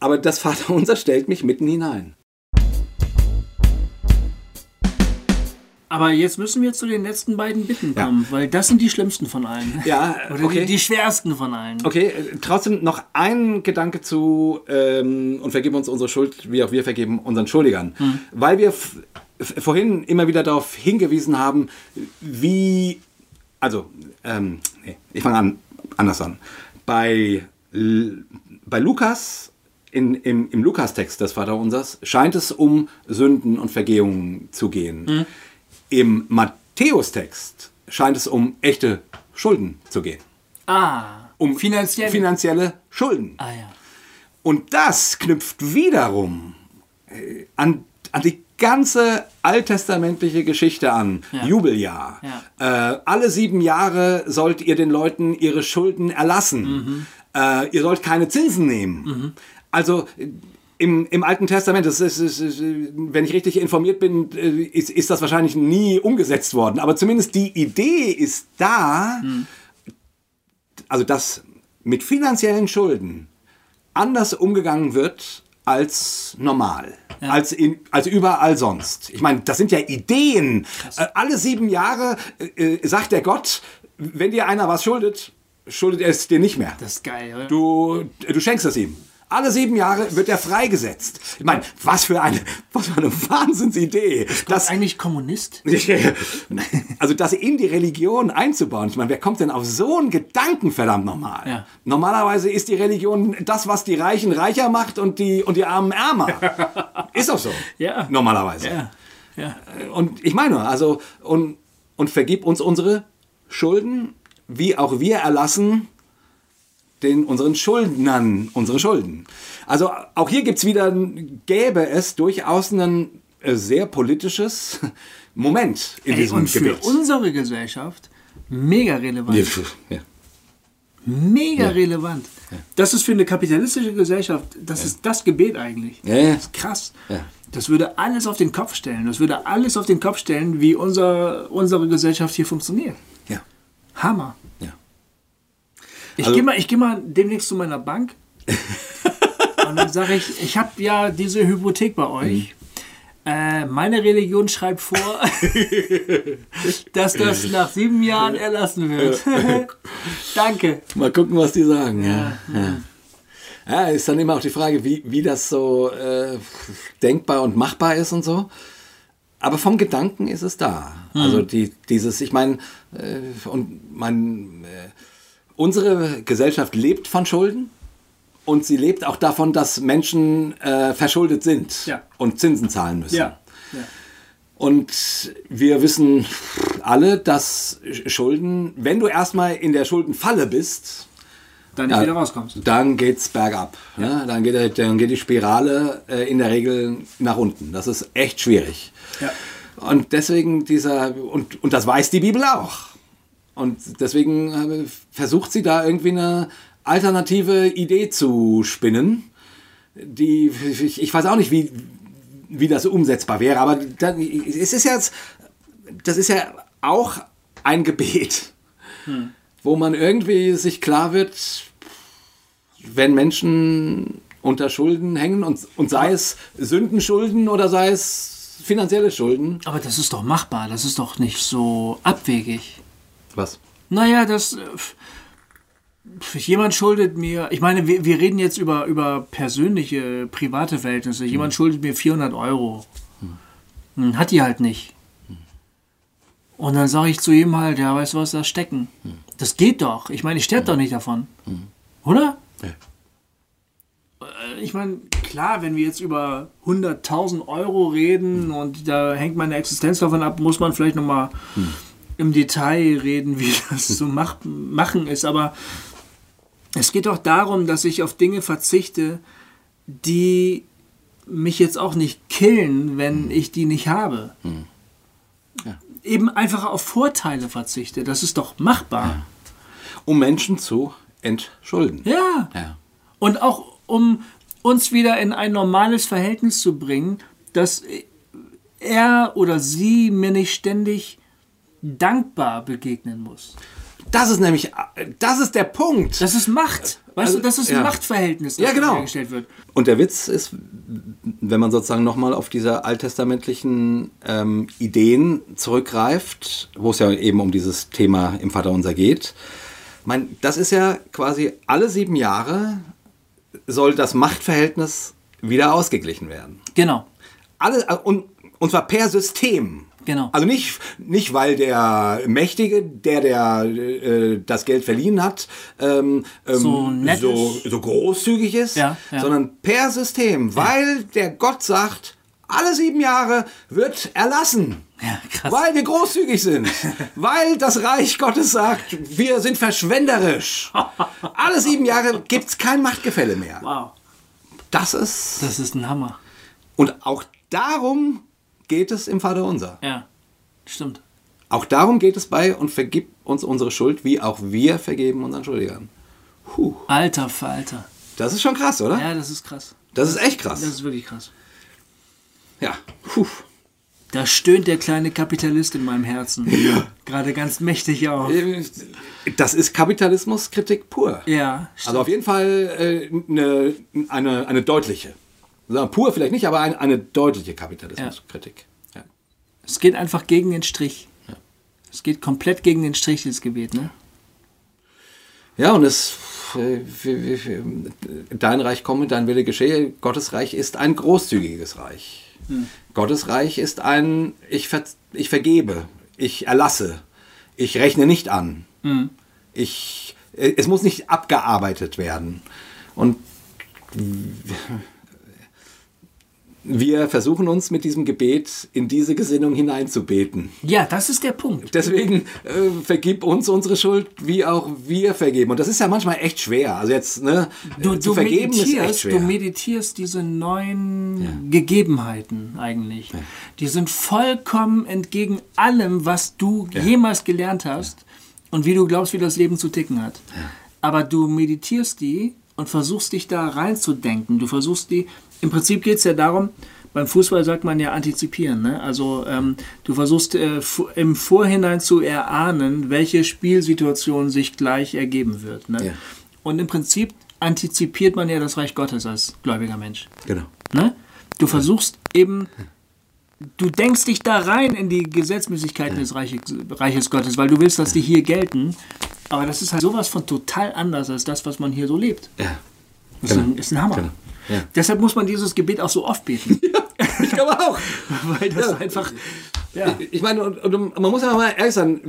Aber das Vaterunser stellt mich mitten hinein. Aber jetzt müssen wir zu den letzten beiden Bitten kommen, weil das sind die schlimmsten von allen. Ja, oder die schwersten von allen. Okay, trotzdem noch ein Gedanke zu und vergeben uns unsere Schuld, wie auch wir vergeben unseren Schuldigern. Weil wir vorhin immer wieder darauf hingewiesen haben, ich fange anders an. Bei Lukas, im Lukas-Text des Vaterunsers, scheint es um Sünden und Vergehungen zu gehen. Im Matthäus-Text scheint es um echte Schulden zu gehen. Um finanzielle Schulden. Und das knüpft wiederum an die ganze alttestamentliche Geschichte an. Ja. Jubeljahr. Ja. Alle 7 Jahre sollt ihr den Leuten ihre Schulden erlassen. Mhm. Ihr sollt keine Zinsen nehmen. Mhm. Also im Alten Testament, wenn ich richtig informiert bin, ist das wahrscheinlich nie umgesetzt worden. Aber zumindest die Idee ist da, also dass mit finanziellen Schulden anders umgegangen wird als normal, ja, als überall sonst. Ich meine, das sind ja Ideen. Alle 7 Jahre sagt der Gott, wenn dir einer was schuldet, schuldet er es dir nicht mehr. Das ist geil, oder? Du schenkst es ihm. Alle 7 Jahre wird er freigesetzt. Ich meine, was für eine Wahnsinnsidee. Ist Gott eigentlich Kommunist? Also das in die Religion einzubauen. Ich meine, wer kommt denn auf so einen Gedanken, verdammt nochmal? Ja. Normalerweise ist die Religion das, was die Reichen reicher macht und die Armen ärmer. Ist auch so. Ja. Normalerweise. Ja. Ja. Und ich meine, also und vergib uns unsere Schulden, wie auch wir erlassen unseren Schuldnern unsere Schulden. Also auch hier gäbe es durchaus ein sehr politisches Moment in diesem Gebiet. Für unsere Gesellschaft mega relevant. Ja. Mega relevant. Ja. Das ist für eine kapitalistische Gesellschaft, das ist das Gebet eigentlich. Ja. Das ist krass. Ja. Das würde alles auf den Kopf stellen. Das würde alles auf den Kopf stellen, wie unsere Gesellschaft hier funktioniert. Ja. Hammer. Ja. Ich gehe mal demnächst zu meiner Bank und dann sage ich, ich habe ja diese Hypothek bei euch. Meine Religion schreibt vor, dass das nach 7 Jahren erlassen wird. Danke. Mal gucken, was die sagen. Ja. Ja, ist dann immer auch die Frage, wie das so denkbar und machbar ist und so. Aber vom Gedanken ist es da. Also unsere Gesellschaft lebt von Schulden und sie lebt auch davon, dass Menschen verschuldet sind und Zinsen zahlen müssen. Ja. Ja. Und wir wissen alle, dass Schulden, wenn du erstmal in der Schuldenfalle bist, dann nicht wieder rauskommst. Dann geht's bergab. Ja. Ne? Dann geht die Spirale in der Regel nach unten. Das ist echt schwierig. Ja. Und deswegen und das weiß die Bibel auch. Und deswegen versucht sie da irgendwie eine alternative Idee zu spinnen, die ich weiß auch nicht, wie das umsetzbar wäre, aber das ist ja auch ein Gebet, wo man irgendwie sich klar wird, wenn Menschen unter Schulden hängen und sei es Sündenschulden oder sei es finanzielle Schulden. Aber das ist doch machbar, das ist doch nicht so abwegig. Was? Naja, dass jemand schuldet mir, ich meine, wir reden jetzt über persönliche, private Verhältnisse. Jemand schuldet mir 400 Euro. Hat die halt nicht. Und dann sage ich zu ihm halt, ja, weißt du was, das stecken. Das geht doch. Ich meine, ich sterbe doch nicht davon. Oder? Ja. Ich meine, klar, wenn wir jetzt über 100.000 Euro reden und da hängt meine Existenz davon ab, muss man vielleicht nochmal im Detail reden, wie das zu machen ist, aber es geht doch darum, dass ich auf Dinge verzichte, die mich jetzt auch nicht killen, wenn ich die nicht habe. Ja. Eben einfach auf Vorteile verzichte, das ist doch machbar. Ja. Um Menschen zu entschulden. Ja. Ja. Und auch um uns wieder in ein normales Verhältnis zu bringen, dass er oder sie mir nicht ständig dankbar begegnen muss. Das ist der Punkt. Das ist Macht. Weißt du, das ist ein Machtverhältnis, das hergestellt wird. Und der Witz ist, wenn man sozusagen nochmal auf diese alttestamentlichen Ideen zurückgreift, wo es ja eben um dieses Thema im Vaterunser geht, ich meine, das ist ja quasi alle 7 Jahre soll das Machtverhältnis wieder ausgeglichen werden. Genau. Und zwar per System. Genau. Also nicht, weil der Mächtige, der das Geld verliehen hat, so großzügig ist, sondern per System, weil der Gott sagt, alle 7 Jahre wird erlassen, weil wir großzügig sind, weil das Reich Gottes sagt, wir sind verschwenderisch. Alle 7 Jahre gibt es kein Machtgefälle mehr. Wow. Das ist ein Hammer. Und auch darum geht es im Vaterunser. Ja, stimmt. Auch darum geht es bei und vergib uns unsere Schuld, wie auch wir vergeben unseren Schuldigern. Puh. Alter Falter. Das ist schon krass, oder? Ja, das ist krass. Das ist echt krass. Das ist wirklich krass. Ja, puh. Da stöhnt der kleine Kapitalist in meinem Herzen. Ja. Gerade ganz mächtig auch. Das ist Kapitalismuskritik pur. Ja, stimmt. Also auf jeden Fall eine deutliche. Also pur vielleicht nicht, aber eine deutliche Kapitalismuskritik. Ja. Ja. Es geht einfach gegen den Strich. Ja. Es geht komplett gegen den Strich, dieses Gebet, ne? Ja, und es... Dein Reich komme, dein Wille geschehe. Gottes Reich ist ein großzügiges Reich. Hm. Gottes Reich ist ein, ich vergebe, ich erlasse, ich rechne nicht an. Hm. Es muss nicht abgearbeitet werden. Und wir versuchen uns mit diesem Gebet in diese Gesinnung hineinzubeten. Ja, das ist der Punkt. Deswegen vergib uns unsere Schuld, wie auch wir vergeben. Und das ist ja manchmal echt schwer. Also jetzt, ne, zu vergeben ist echt schwer. Du meditierst diese neuen Gegebenheiten eigentlich. Ja. Die sind vollkommen entgegen allem, was du jemals gelernt hast und wie du glaubst, wie das Leben zu ticken hat. Ja. Aber du meditierst die und versuchst dich da reinzudenken. Du versuchst die... Im Prinzip geht es ja darum, beim Fußball sagt man ja antizipieren, ne? Also du versuchst im Vorhinein zu erahnen, welche Spielsituation sich gleich ergeben wird. Ne? Ja. Und im Prinzip antizipiert man ja das Reich Gottes als gläubiger Mensch. Genau. Ne? Du versuchst eben, du denkst dich da rein in die Gesetzmäßigkeiten des Reiches Gottes, weil du willst, dass die hier gelten. Aber das ist halt sowas von total anders als das, was man hier so lebt. Ja. Das ist ein Hammer. Genau. Ja. Deshalb muss man dieses Gebet auch so oft beten. Ja, ich glaube auch. Weil das einfach... Ja. Ich meine, und man muss ja mal ehrlich sein,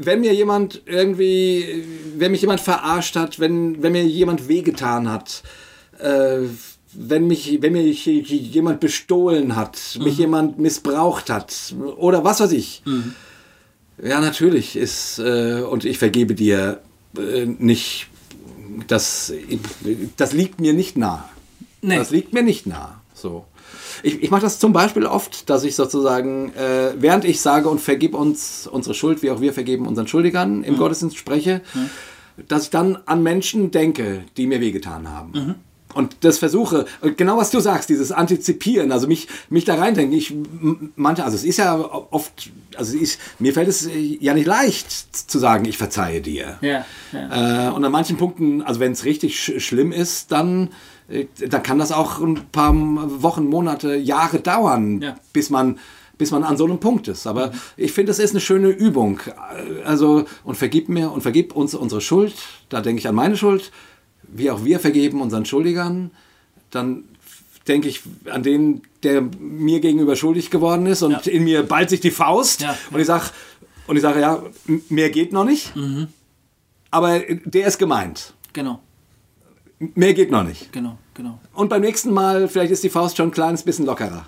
wenn mir jemand irgendwie, wenn mich jemand verarscht hat, wenn mir jemand wehgetan hat, wenn mich jemand bestohlen hat, mich jemand missbraucht hat oder was weiß ich. Mhm. Ja, natürlich ist, und ich vergebe dir nicht, das liegt mir nicht nahe. Nee. Das liegt mir nicht nahe. So. Ich mache das zum Beispiel oft, dass ich sozusagen, während ich sage und vergib uns unsere Schuld, wie auch wir vergeben unseren Schuldigern, im Gottesdienst spreche, dass ich dann an Menschen denke, die mir wehgetan haben. Mhm. Und das versuche, genau was du sagst, dieses Antizipieren, also mich da reindenken. Es ist ja oft, mir fällt es ja nicht leicht zu sagen, ich verzeihe dir. Ja, ja. Und an manchen Punkten, also wenn es richtig schlimm ist, dann kann das auch ein paar Wochen, Monate, Jahre dauern, bis man an so einem Punkt ist. Aber ich finde, das ist eine schöne Übung. Also, und vergib mir und vergib uns unsere Schuld. Da denke ich an meine Schuld. Wie auch wir vergeben unseren Schuldigern. Dann denke ich an den, der mir gegenüber schuldig geworden ist. Und in mir ballt sich die Faust. Ja. Und ich sage, ja, mehr geht noch nicht. Mhm. Aber der ist gemeint. Genau. Mehr geht noch nicht. Genau. Und beim nächsten Mal, vielleicht ist die Faust schon ein kleines bisschen lockerer.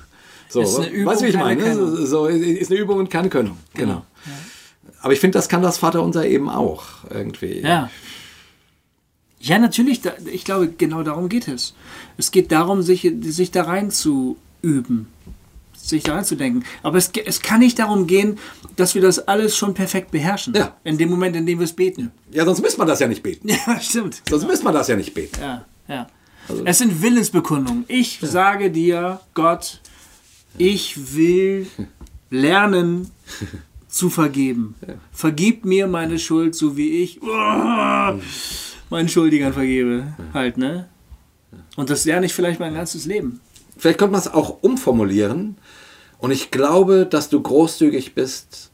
So, ist eine Übung, weißt du, wie ich meine? So, ist eine Übung und keine Könnung. Genau. Ja. Aber ich finde, das kann das Vaterunser eben auch irgendwie. Ja, natürlich. Ich glaube, genau darum geht es. Es geht darum, sich da rein zu üben, sich da reinzudenken. Aber es kann nicht darum gehen, dass wir das alles schon perfekt beherrschen. Ja. In dem Moment, in dem wir es beten. Ja, sonst müsste man das ja nicht beten. Ja, stimmt. Sonst müsste man das ja nicht beten. Ja. Also. Es sind Willensbekundungen. Ich sage dir, Gott, ich will lernen zu vergeben. Ja. Vergib mir meine Schuld, so wie ich meinen Schuldigern vergebe. Halt, ne? Und das lerne ich vielleicht mein ganzes Leben. Vielleicht könnte man es auch umformulieren. Und ich glaube, dass du großzügig bist,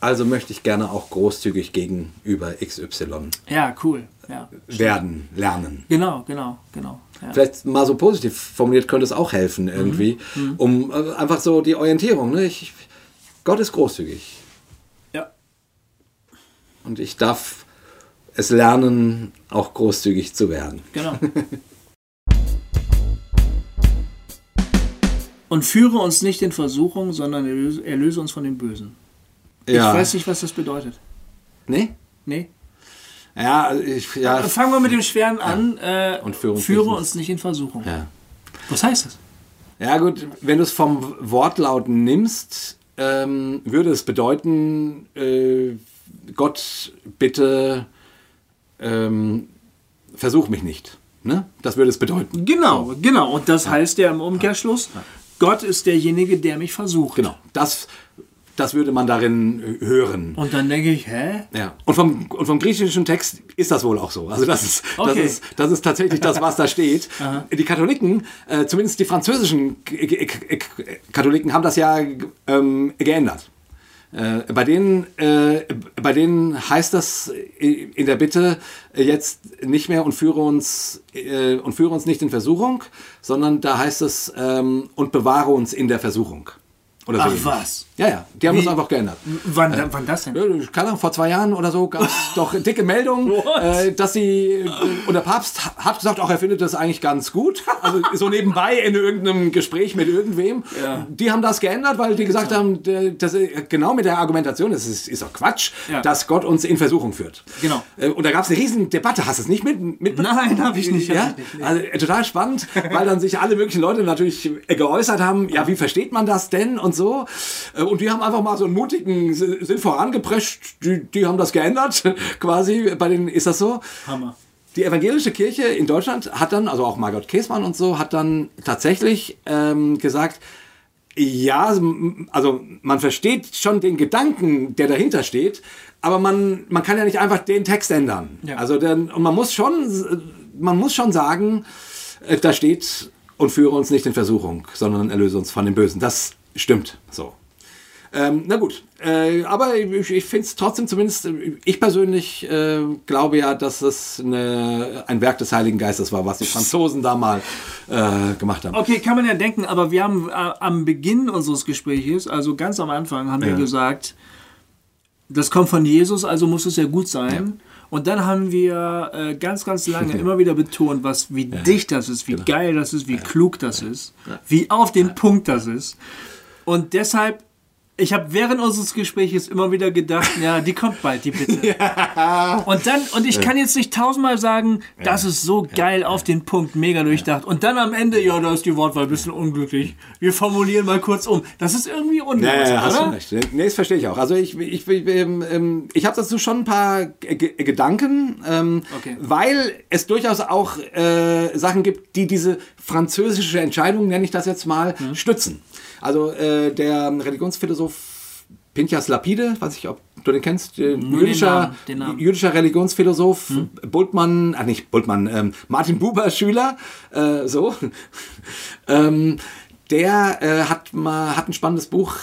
also möchte ich gerne auch großzügig gegenüber XY werden, lernen. Genau. Ja. Vielleicht mal so positiv formuliert könnte es auch helfen irgendwie, um einfach so die Orientierung. Ne? Gott ist großzügig. Ja. Und ich darf es lernen, auch großzügig zu werden. Genau. Und führe uns nicht in Versuchung, sondern erlöse uns von dem Bösen. Ja. Ich weiß nicht, was das bedeutet. Nee? Ja, fangen wir mit dem Schweren an. Und führe uns nicht in Versuchung. Ja. Was heißt das? Ja gut, wenn du es vom Wortlaut nimmst, würde es bedeuten, Gott, bitte versuch mich nicht. Ne? Das würde es bedeuten. Genau, so. Genau. Und das heißt ja im Umkehrschluss, Gott ist derjenige, der mich versucht. Genau, das würde man darin hören. Und dann denke ich, hä? Ja. Und vom griechischen Text ist das wohl auch so. Also das ist tatsächlich das, was da steht. Die Katholiken, zumindest die französischen Katholiken, haben das ja geändert. Bei denen heißt das in der Bitte jetzt nicht mehr und führe uns nicht in Versuchung, sondern da heißt es und bewahre uns in der Versuchung. Oder so. Ach was? Ja, ja. Die haben das einfach geändert. Wann das denn? Keine Ahnung, vor 2 Jahren oder so gab es doch dicke Meldungen, dass sie... Und der Papst hat gesagt, auch er findet das eigentlich ganz gut. Also so nebenbei in irgendeinem Gespräch mit irgendwem. Ja. Die haben das geändert, weil die gesagt haben, dass, genau mit der Argumentation, das ist doch Quatsch, dass Gott uns in Versuchung führt. Genau. Und da gab es eine riesen Debatte. Hast du es nicht mitbekommen? Nein, habe ich nicht. Ja? Also, total spannend, weil dann sich alle möglichen Leute natürlich geäußert haben, ja, wie versteht man das denn? Und so. Und die haben einfach mal so einen mutigen, sind vorangeprescht, die haben das geändert, quasi, bei denen ist das so. Hammer. Die evangelische Kirche in Deutschland hat dann, also auch Margot Käßmann und so, hat dann tatsächlich gesagt, ja, also man versteht schon den Gedanken, der dahinter steht, aber man kann ja nicht einfach den Text ändern. Ja. Also und man muss schon sagen, da steht, und führe uns nicht in Versuchung, sondern erlöse uns von dem Bösen. Das stimmt so. Na gut, aber ich finde es trotzdem zumindest, ich persönlich glaube ja, dass es ein Werk des Heiligen Geistes war, was die Franzosen da mal gemacht haben. Okay, kann man ja denken, aber wir haben am Beginn unseres Gesprächs, also ganz am Anfang, haben wir gesagt, das kommt von Jesus, also muss es ja gut sein. Ja. Und dann haben wir ganz, ganz lange immer wieder betont, wie dicht das ist, wie geil das ist, wie klug das ist, wie auf den Punkt das ist. Und deshalb, ich habe während unseres Gesprächs immer wieder gedacht, ja, die kommt bald, die Bitte. Ja. Und ich kann jetzt nicht 1000-mal sagen, das ist so geil auf den Punkt, mega durchdacht. Und dann am Ende, ja, da ist die Wortwahl ein bisschen unglücklich. Wir formulieren mal kurz um. Das ist irgendwie unglücklich, oder? Hast du recht. Nee, das verstehe ich auch. Also ich habe dazu schon ein paar Gedanken, weil es durchaus auch Sachen gibt, die diese französische Entscheidung, nenne ich das jetzt mal, stützen. Also der Religionsphilosoph Pinchas Lapide, weiß ich, ob du den kennst, jüdischer Religionsphilosoph, Martin Buber Schüler, der hat ein spannendes Buch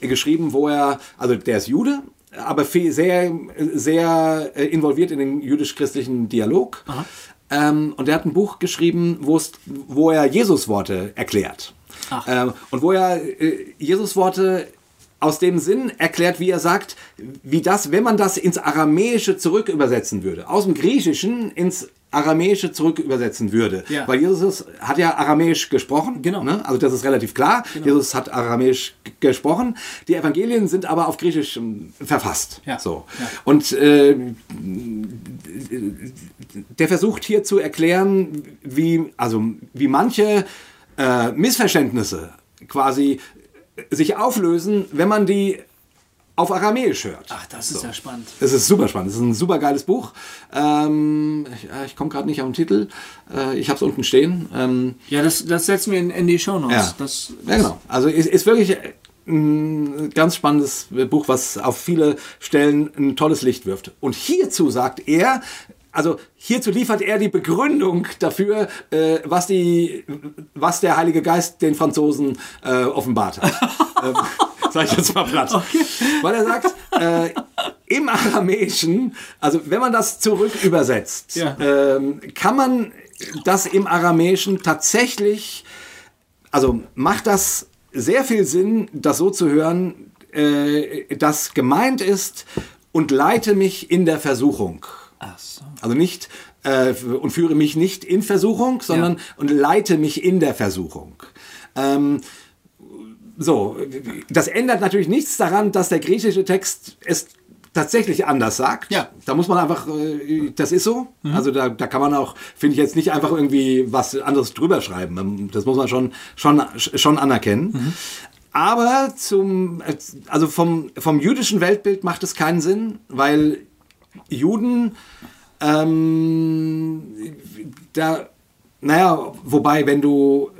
geschrieben, wo er, also der ist Jude, aber sehr, sehr involviert in den jüdisch-christlichen Dialog. Und der hat ein Buch geschrieben, wo er Jesus-Worte erklärt. Und wo er Jesus-Worte aus dem Sinn erklärt, wie er sagt, wie das, wenn man das ins Aramäische zurück übersetzen würde, aus dem Griechischen ins Aramäische zurück übersetzen würde. Ja. Weil Jesus hat ja Aramäisch gesprochen, genau. Ne? Also das ist relativ klar, genau. Jesus hat Aramäisch gesprochen, die Evangelien sind aber auf Griechisch verfasst. Ja. So. Ja. Und der versucht hier zu erklären, wie manche Missverständnisse quasi sich auflösen, wenn man die auf Aramäisch hört. Ach, das ist ja spannend. Es ist super spannend. Es ist ein super geiles Buch. Ich komme gerade nicht auf den Titel. Ich habe es unten stehen. Das setzen wir in die Shownotes. Ja. Ja, genau. Also es ist wirklich ein ganz spannendes Buch, was auf viele Stellen ein tolles Licht wirft. Und hierzu sagt er... Also hierzu liefert er die Begründung dafür, was der Heilige Geist den Franzosen offenbart hat. Sag ich jetzt mal platt. Okay. Weil er sagt, im Aramäischen, also wenn man das zurück übersetzt, kann man das im Aramäischen tatsächlich, also macht das sehr viel Sinn, das so zu hören, dass gemeint ist und leite mich in der Versuchung. Ach so. Also nicht und führe mich nicht in Versuchung, sondern und leite mich in der Versuchung. Das ändert natürlich nichts daran, dass der griechische Text es tatsächlich anders sagt. Ja. Da muss man einfach, das ist so. Mhm. Also da kann man auch, finde ich jetzt nicht einfach irgendwie was anderes drüber schreiben. Das muss man schon anerkennen. Mhm. Aber vom jüdischen Weltbild macht es keinen Sinn, weil Juden, wobei, wenn du...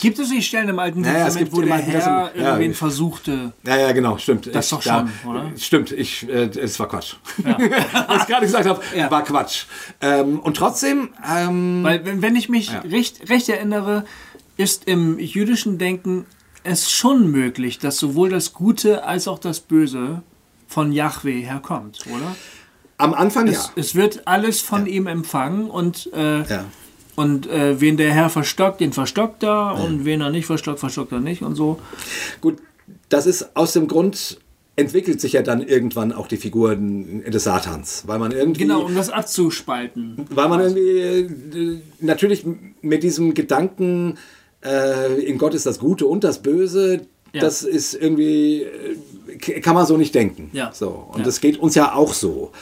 Gibt es die Stellen im Alten Testament, wo der Herr irgendwen versuchte? Ja, genau, stimmt. Das doch schon, oder? Stimmt, es war Quatsch. Ja. Was ich gerade gesagt habe, war Quatsch. Und trotzdem... Weil, wenn ich mich recht erinnere, ist im jüdischen Denken es schon möglich, dass sowohl das Gute als auch das Böse von Jahwe herkommt, oder? Am Anfang, Es wird alles von ihm empfangen und... Und wen der Herr verstockt, den verstockt er. Ja. Und wen er nicht verstockt, verstockt er nicht und so. Gut, das ist aus dem Grund, entwickelt sich ja dann irgendwann auch die Figur des Satans. Weil man irgendwie... Genau, um das abzuspalten. Weil man irgendwie natürlich mit diesem Gedanken, in Gott ist das Gute und das Böse, das ist irgendwie, kann man so nicht denken. Ja. So. Und das geht uns ja auch so.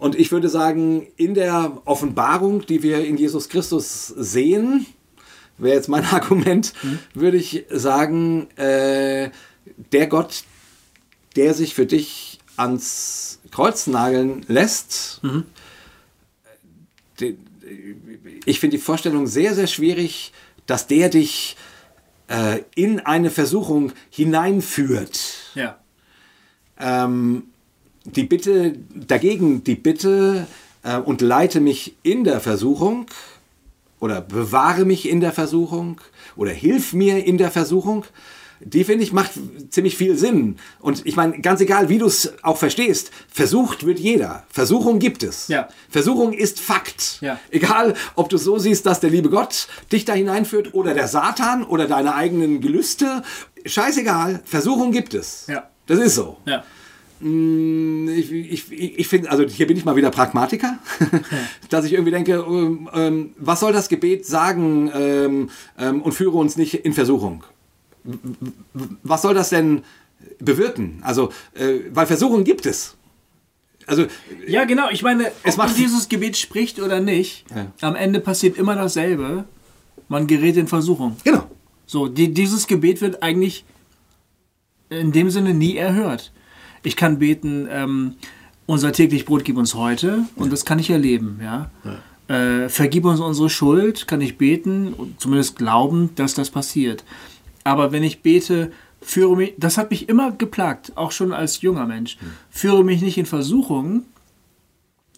Und ich würde sagen, in der Offenbarung, die wir in Jesus Christus sehen, wäre jetzt mein Argument, würde ich sagen, der Gott, der sich für dich ans Kreuz nageln lässt, ich finde die Vorstellung sehr, sehr schwierig, dass der dich in eine Versuchung hineinführt. Ja. Die Bitte dagegen, und leite mich in der Versuchung oder bewahre mich in der Versuchung oder hilf mir in der Versuchung, die, finde ich, macht ziemlich viel Sinn. Und ich meine, ganz egal, wie du es auch verstehst, versucht wird jeder. Versuchung gibt es. Ja. Versuchung ist Fakt. Ja. Egal, ob du es so siehst, dass der liebe Gott dich da hineinführt oder der Satan oder deine eigenen Gelüste. Scheißegal, Versuchung gibt es. Ja. Das ist so. Ja. Ich finde, also hier bin ich mal wieder Pragmatiker, dass ich irgendwie denke, was soll das Gebet sagen, und führe uns nicht in Versuchung? Was soll das denn bewirken? Also, weil Versuchung gibt es. Also, ja, genau, ich meine, ob man dieses Gebet spricht oder nicht, am Ende passiert immer dasselbe, man gerät in Versuchung. Genau. So, dieses Gebet wird eigentlich in dem Sinne nie erhört. Ich kann beten, unser täglich Brot gib uns heute, und das kann ich erleben. Ja? Ja. Vergib uns unsere Schuld, kann ich beten und zumindest glauben, dass das passiert. Aber wenn ich bete, führe mich, das hat mich immer geplagt, auch schon als junger Mensch, führe mich nicht in Versuchung,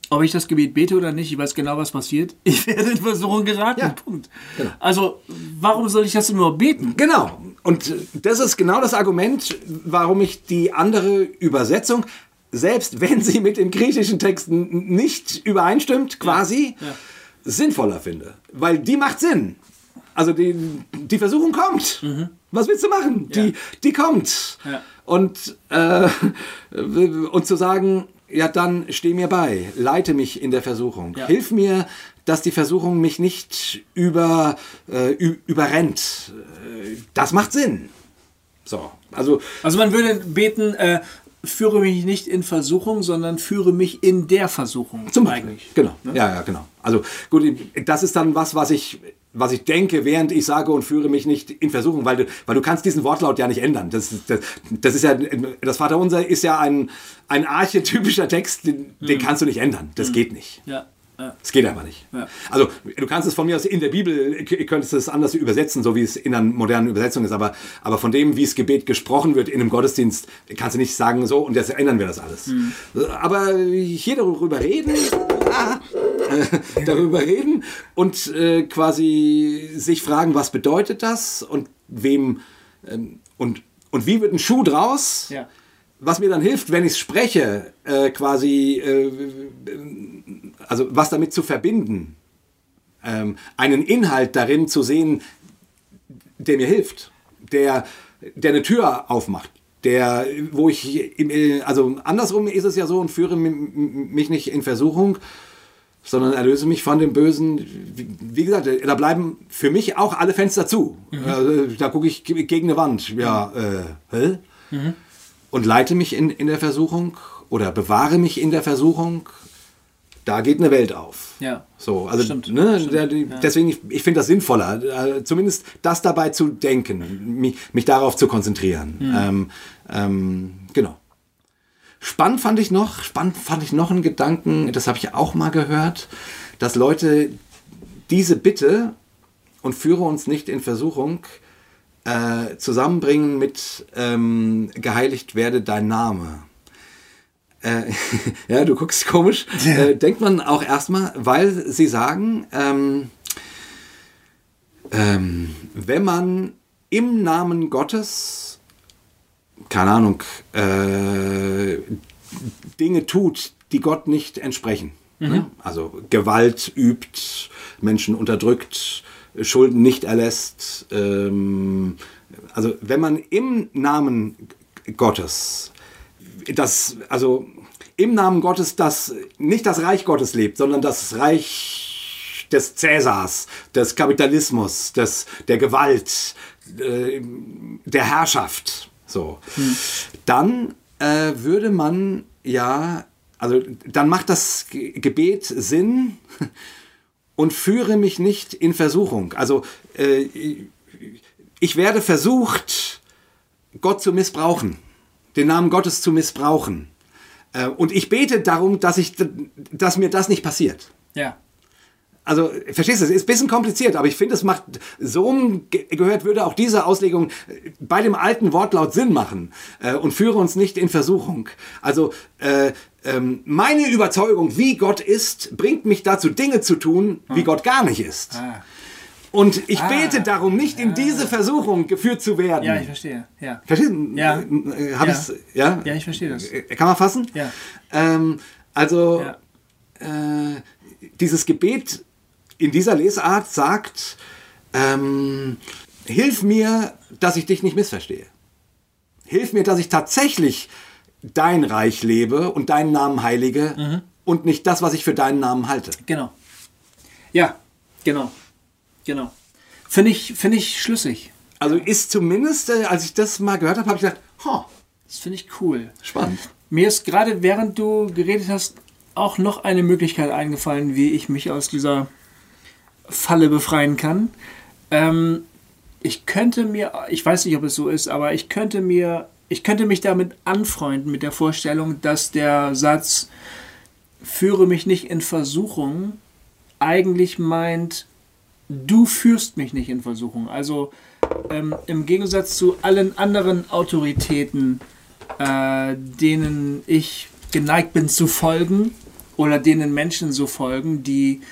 ob ich das Gebet bete oder nicht, ich weiß genau, was passiert. Ich werde in Versuchung geraten, Punkt. Genau. Also, warum soll ich das nur beten? Genau. Und das ist genau das Argument, warum ich die andere Übersetzung, selbst wenn sie mit dem griechischen Text nicht übereinstimmt, quasi, sinnvoller finde. Weil die macht Sinn. Also, die Versuchung kommt. Mhm. Was willst du machen? Ja. Die kommt. Ja. Und zu sagen... Ja, dann steh mir bei, leite mich in der Versuchung. Ja. Hilf mir, dass die Versuchung mich nicht überrennt. Das macht Sinn. So, also man würde beten, führe mich nicht in Versuchung, sondern führe mich in der Versuchung. Zum Beispiel. Eigentlich. Genau. Ne? Ja, genau. Also gut, das ist dann was ich denke, während ich sage und führe mich nicht in Versuchung, weil du kannst diesen Wortlaut ja nicht ändern. Das ist ja, das Vaterunser ist ja ein archetypischer Text, den kannst du nicht ändern. Das geht nicht. Ja. Es geht einfach nicht. Ja. Also du kannst es von mir aus in der Bibel, könntest es anders übersetzen, so wie es in einer modernen Übersetzung ist, aber von dem, wie es Gebet gesprochen wird in einem Gottesdienst, kannst du nicht sagen, so, und jetzt ändern wir das alles. Mhm. Aber hier darüber reden und quasi sich fragen, was bedeutet das und wem und wie wird ein Schuh draus? Ja. Was mir dann hilft, wenn ich es spreche, also was damit zu verbinden, einen Inhalt darin zu sehen, der mir hilft, der eine Tür aufmacht, also andersrum ist es ja so, und führe mich nicht in Versuchung, sondern erlöse mich von dem Bösen. Wie gesagt, da bleiben für mich auch alle Fenster zu. Mhm. Da gucke ich gegen eine Wand. Ja, hä? Mhm. Und leite mich in der Versuchung oder bewahre mich in der Versuchung, da geht eine Welt auf. Ja. So, also stimmt, ne, stimmt, deswegen, ich finde das sinnvoller, zumindest das dabei zu denken, mich darauf zu konzentrieren. Mhm. Genau. Spannend fand ich noch einen Gedanken, das habe ich auch mal gehört, dass Leute diese Bitte und führe uns nicht in Versuchung zusammenbringen mit geheiligt werde dein Name. Ja, du guckst komisch. Ja. Denkt man auch erstmal, weil sie sagen, wenn man im Namen Gottes, keine Ahnung, Dinge tut, die Gott nicht entsprechen. Mhm. Ne? Also Gewalt übt, Menschen unterdrückt, Schulden nicht erlässt. Also wenn man im Namen Gottes das nicht das Reich Gottes lebt, sondern das Reich des Cäsars, des Kapitalismus, der Gewalt, der Herrschaft. So. Hm. Dann würde man dann macht das Gebet Sinn und führe mich nicht in Versuchung. Also ich werde versucht, Gott zu missbrauchen. Den Namen Gottes zu missbrauchen. Und ich bete darum, dass mir das nicht passiert. Ja. Also, verstehst du, es ist ein bisschen kompliziert, aber ich finde, es macht, so gehört, würde auch diese Auslegung bei dem alten Wortlaut Sinn machen. Und führe uns nicht in Versuchung. Also, meine Überzeugung, wie Gott ist, bringt mich dazu, Dinge zu tun, wie Gott gar nicht ist. Ah. Und ich bete darum, nicht in diese Versuchung geführt zu werden. Ja, ich verstehe. Ja. Verstehst du? Ja. Ja, ich verstehe das. Kann man fassen? Ja. Dieses Gebet in dieser Lesart sagt, hilf mir, dass ich dich nicht missverstehe. Hilf mir, dass ich tatsächlich dein Reich lebe und deinen Namen heilige und nicht das, was ich für deinen Namen halte. Genau. Ja, genau. Genau. Finde ich schlüssig. Also ist zumindest, als ich das mal gehört habe, habe ich gedacht, das finde ich cool. Spannend. Mir ist gerade, während du geredet hast, auch noch eine Möglichkeit eingefallen, wie ich mich aus dieser Falle befreien kann. Ich weiß nicht, ob es so ist, aber ich könnte mich damit anfreunden, mit der Vorstellung, dass der Satz, führe mich nicht in Versuchung, eigentlich meint, du führst mich nicht in Versuchung. Also im Gegensatz zu allen anderen Autoritäten, denen ich geneigt bin zu folgen oder denen Menschen so folgen, die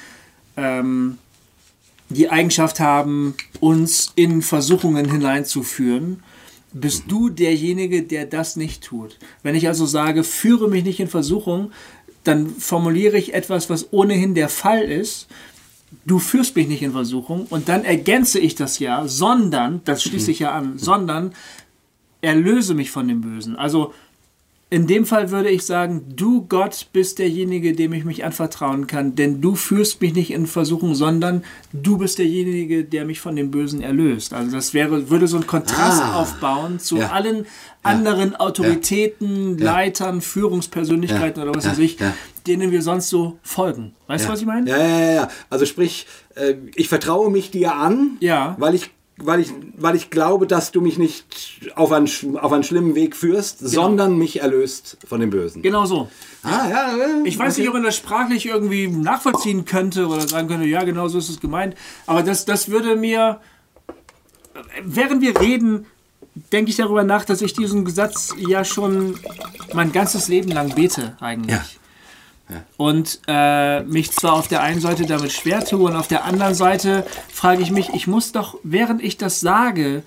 die Eigenschaft haben, uns in Versuchungen hineinzuführen, bist du derjenige, der das nicht tut. Wenn ich also sage, führe mich nicht in Versuchung, dann formuliere ich etwas, was ohnehin der Fall ist, du führst mich nicht in Versuchung, und dann ergänze ich das ja, sondern, das schließe ich ja an, sondern erlöse mich von dem Bösen. Also in dem Fall würde ich sagen, du Gott bist derjenige, dem ich mich anvertrauen kann, denn du führst mich nicht in Versuchung, sondern du bist derjenige, der mich von dem Bösen erlöst. Also das würde so einen Kontrast aufbauen zu allen anderen Autoritäten, Leitern, Führungspersönlichkeiten oder was weiß ich, denen wir sonst so folgen. Weißt du, was ich meine? Ja. Also sprich, ich vertraue mich dir an, weil ich glaube, dass du mich nicht auf einen schlimmen Weg führst, sondern mich erlöst von dem Bösen. Genau so. Ich weiß nicht, ob man das sprachlich irgendwie nachvollziehen könnte oder sagen könnte, ja, genau so ist es gemeint. Aber das würde mir, während wir reden, denke ich darüber nach, dass ich diesen Satz ja schon mein ganzes Leben lang bete eigentlich. Ja. Und mich zwar auf der einen Seite damit schwer tue und auf der anderen Seite frage ich mich, ich muss doch, während ich das sage,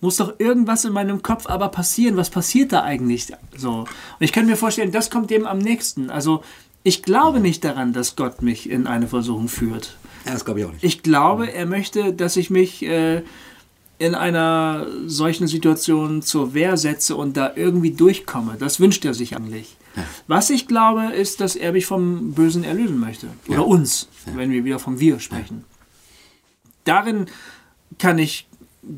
muss doch irgendwas in meinem Kopf aber passieren. Was passiert da eigentlich so? Und ich könnte mir vorstellen, das kommt dem am nächsten. Also ich glaube nicht daran, dass Gott mich in eine Versuchung führt. Ja, das glaube ich auch nicht. Ich glaube, er möchte, dass ich mich in einer solchen Situation zur Wehr setze und da irgendwie durchkomme. Das wünscht er sich eigentlich. Ja. Was ich glaube, ist, dass er mich vom Bösen erlösen möchte. Oder uns, wenn wir wieder vom Wir sprechen. Darin kann ich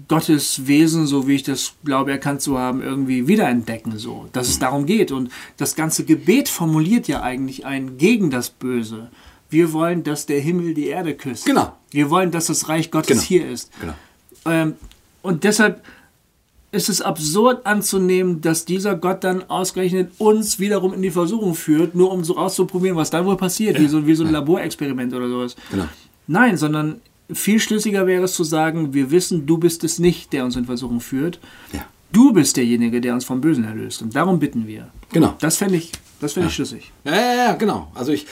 Gottes Wesen, so wie ich das glaube, erkannt zu haben, irgendwie wiederentdecken, so, dass es darum geht. Und das ganze Gebet formuliert ja eigentlich ein gegen das Böse. Wir wollen, dass der Himmel die Erde küsst. Genau. Wir wollen, dass das Reich Gottes hier ist. Genau. Und deshalb ist es absurd anzunehmen, dass dieser Gott dann ausgerechnet uns wiederum in die Versuchung führt, nur um so auszuprobieren, was dann wohl passiert, wie so ein Laborexperiment oder sowas. Genau. Nein, sondern viel schlüssiger wäre es zu sagen, wir wissen, du bist es nicht, der uns in Versuchung führt. Ja. Du bist derjenige, der uns vom Bösen erlöst. Und darum bitten wir. Genau. Das fände ich, ich schlüssig. Ja, genau. Also ich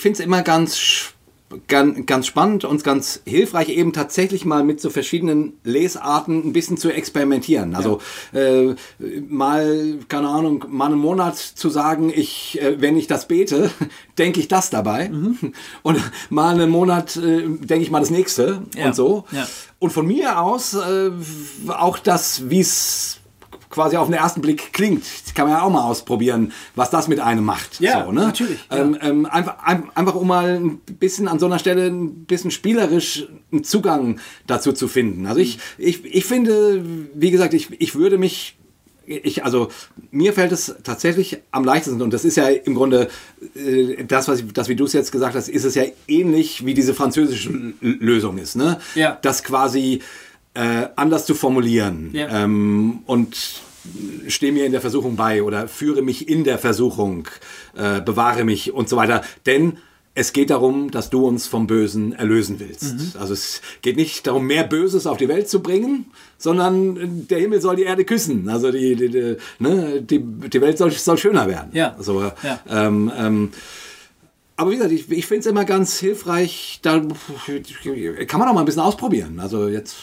finde es immer ganz spannend und ganz hilfreich, eben tatsächlich mal mit so verschiedenen Lesarten ein bisschen zu experimentieren. Also mal, keine Ahnung, mal einen Monat zu sagen, wenn ich das bete, denke ich das dabei. Mhm. Und mal einen Monat denke ich mal das Nächste und so. Ja. Und von mir aus auch das, wie es quasi auf den ersten Blick klingt. Das kann man ja auch mal ausprobieren, was das mit einem macht. Ja, so, ne? Natürlich. Ja. Einfach, um mal ein bisschen an so einer Stelle ein bisschen spielerisch einen Zugang dazu zu finden. Also ich finde, wie gesagt, mir fällt es tatsächlich am leichtesten, und das ist ja im Grunde das, wie du es jetzt gesagt hast, ist es ja ähnlich wie diese französische Lösung ist, ne? Ja. Das quasi anders zu formulieren und stehe mir in der Versuchung bei oder führe mich in der Versuchung, bewahre mich und so weiter. Denn es geht darum, dass du uns vom Bösen erlösen willst. Mhm. Also es geht nicht darum, mehr Böses auf die Welt zu bringen, sondern der Himmel soll die Erde küssen. Also die Welt soll schöner werden. Ja. Also, aber wie gesagt, ich finde es immer ganz hilfreich, da kann man auch mal ein bisschen ausprobieren. Also jetzt,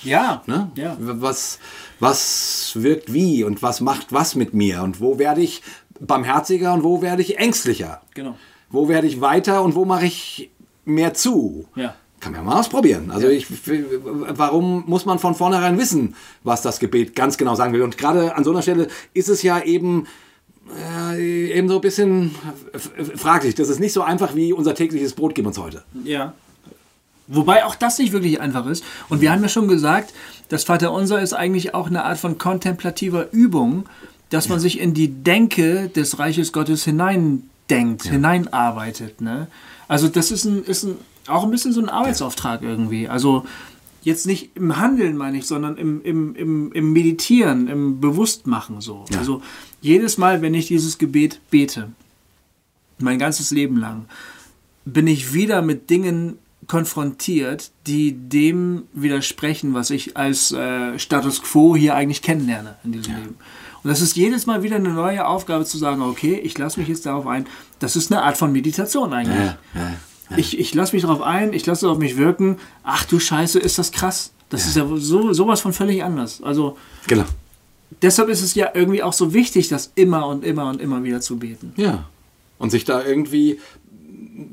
was wirkt wie und was macht was mit mir und wo werde ich barmherziger und wo werde ich ängstlicher? Genau. Wo werde ich weiter und wo mache ich mehr zu? Ja. Kann man ja mal ausprobieren. Also warum muss man von vornherein wissen, was das Gebet ganz genau sagen will? Und gerade an so einer Stelle ist es ja eben so ein bisschen fraglich. Das ist nicht so einfach wie unser tägliches Brot geben uns heute. Ja. Wobei auch das nicht wirklich einfach ist. Und wir haben ja schon gesagt, das Vaterunser ist eigentlich auch eine Art von kontemplativer Übung, dass man sich in die Denke des Reiches Gottes hineindenkt, hineinarbeitet. Ne? Also das ist auch ein bisschen so ein Arbeitsauftrag irgendwie. Also jetzt nicht im Handeln, meine ich, sondern im Meditieren, im Bewusstmachen so. Ja. Also jedes Mal, wenn ich dieses Gebet bete, mein ganzes Leben lang, bin ich wieder mit Dingen konfrontiert, die dem widersprechen, was ich als Status Quo hier eigentlich kennenlerne in diesem Leben. Und das ist jedes Mal wieder eine neue Aufgabe zu sagen, okay, ich lasse mich jetzt darauf ein. Das ist eine Art von Meditation eigentlich. Ja. Ich lasse mich darauf ein, ich lasse auf mich wirken. Ach du Scheiße, ist das krass. Das ist ja sowas von völlig anders. Also deshalb ist es ja irgendwie auch so wichtig, das immer und immer und immer wieder zu beten. Ja, und sich da irgendwie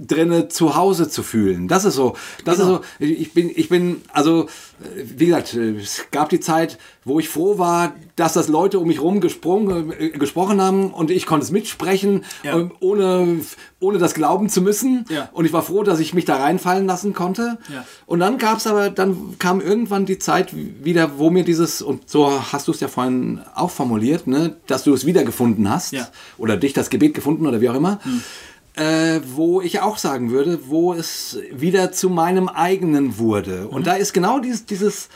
drinne zu Hause zu fühlen. Das ist so. Ich bin, wie gesagt, es gab die Zeit, wo ich froh war, dass das Leute um mich rum gesprochen haben und ich konnte es mitsprechen, ohne das glauben zu müssen. Ja. Und ich war froh, dass ich mich da reinfallen lassen konnte. Ja. Und dann kam irgendwann die Zeit wieder, wo mir dieses, und so hast du es ja vorhin auch formuliert, ne, dass du es wiedergefunden hast oder dich das Gebet gefunden oder wie auch immer. Hm. Wo ich auch sagen würde, wo es wieder zu meinem eigenen wurde. Und da ist genau dieses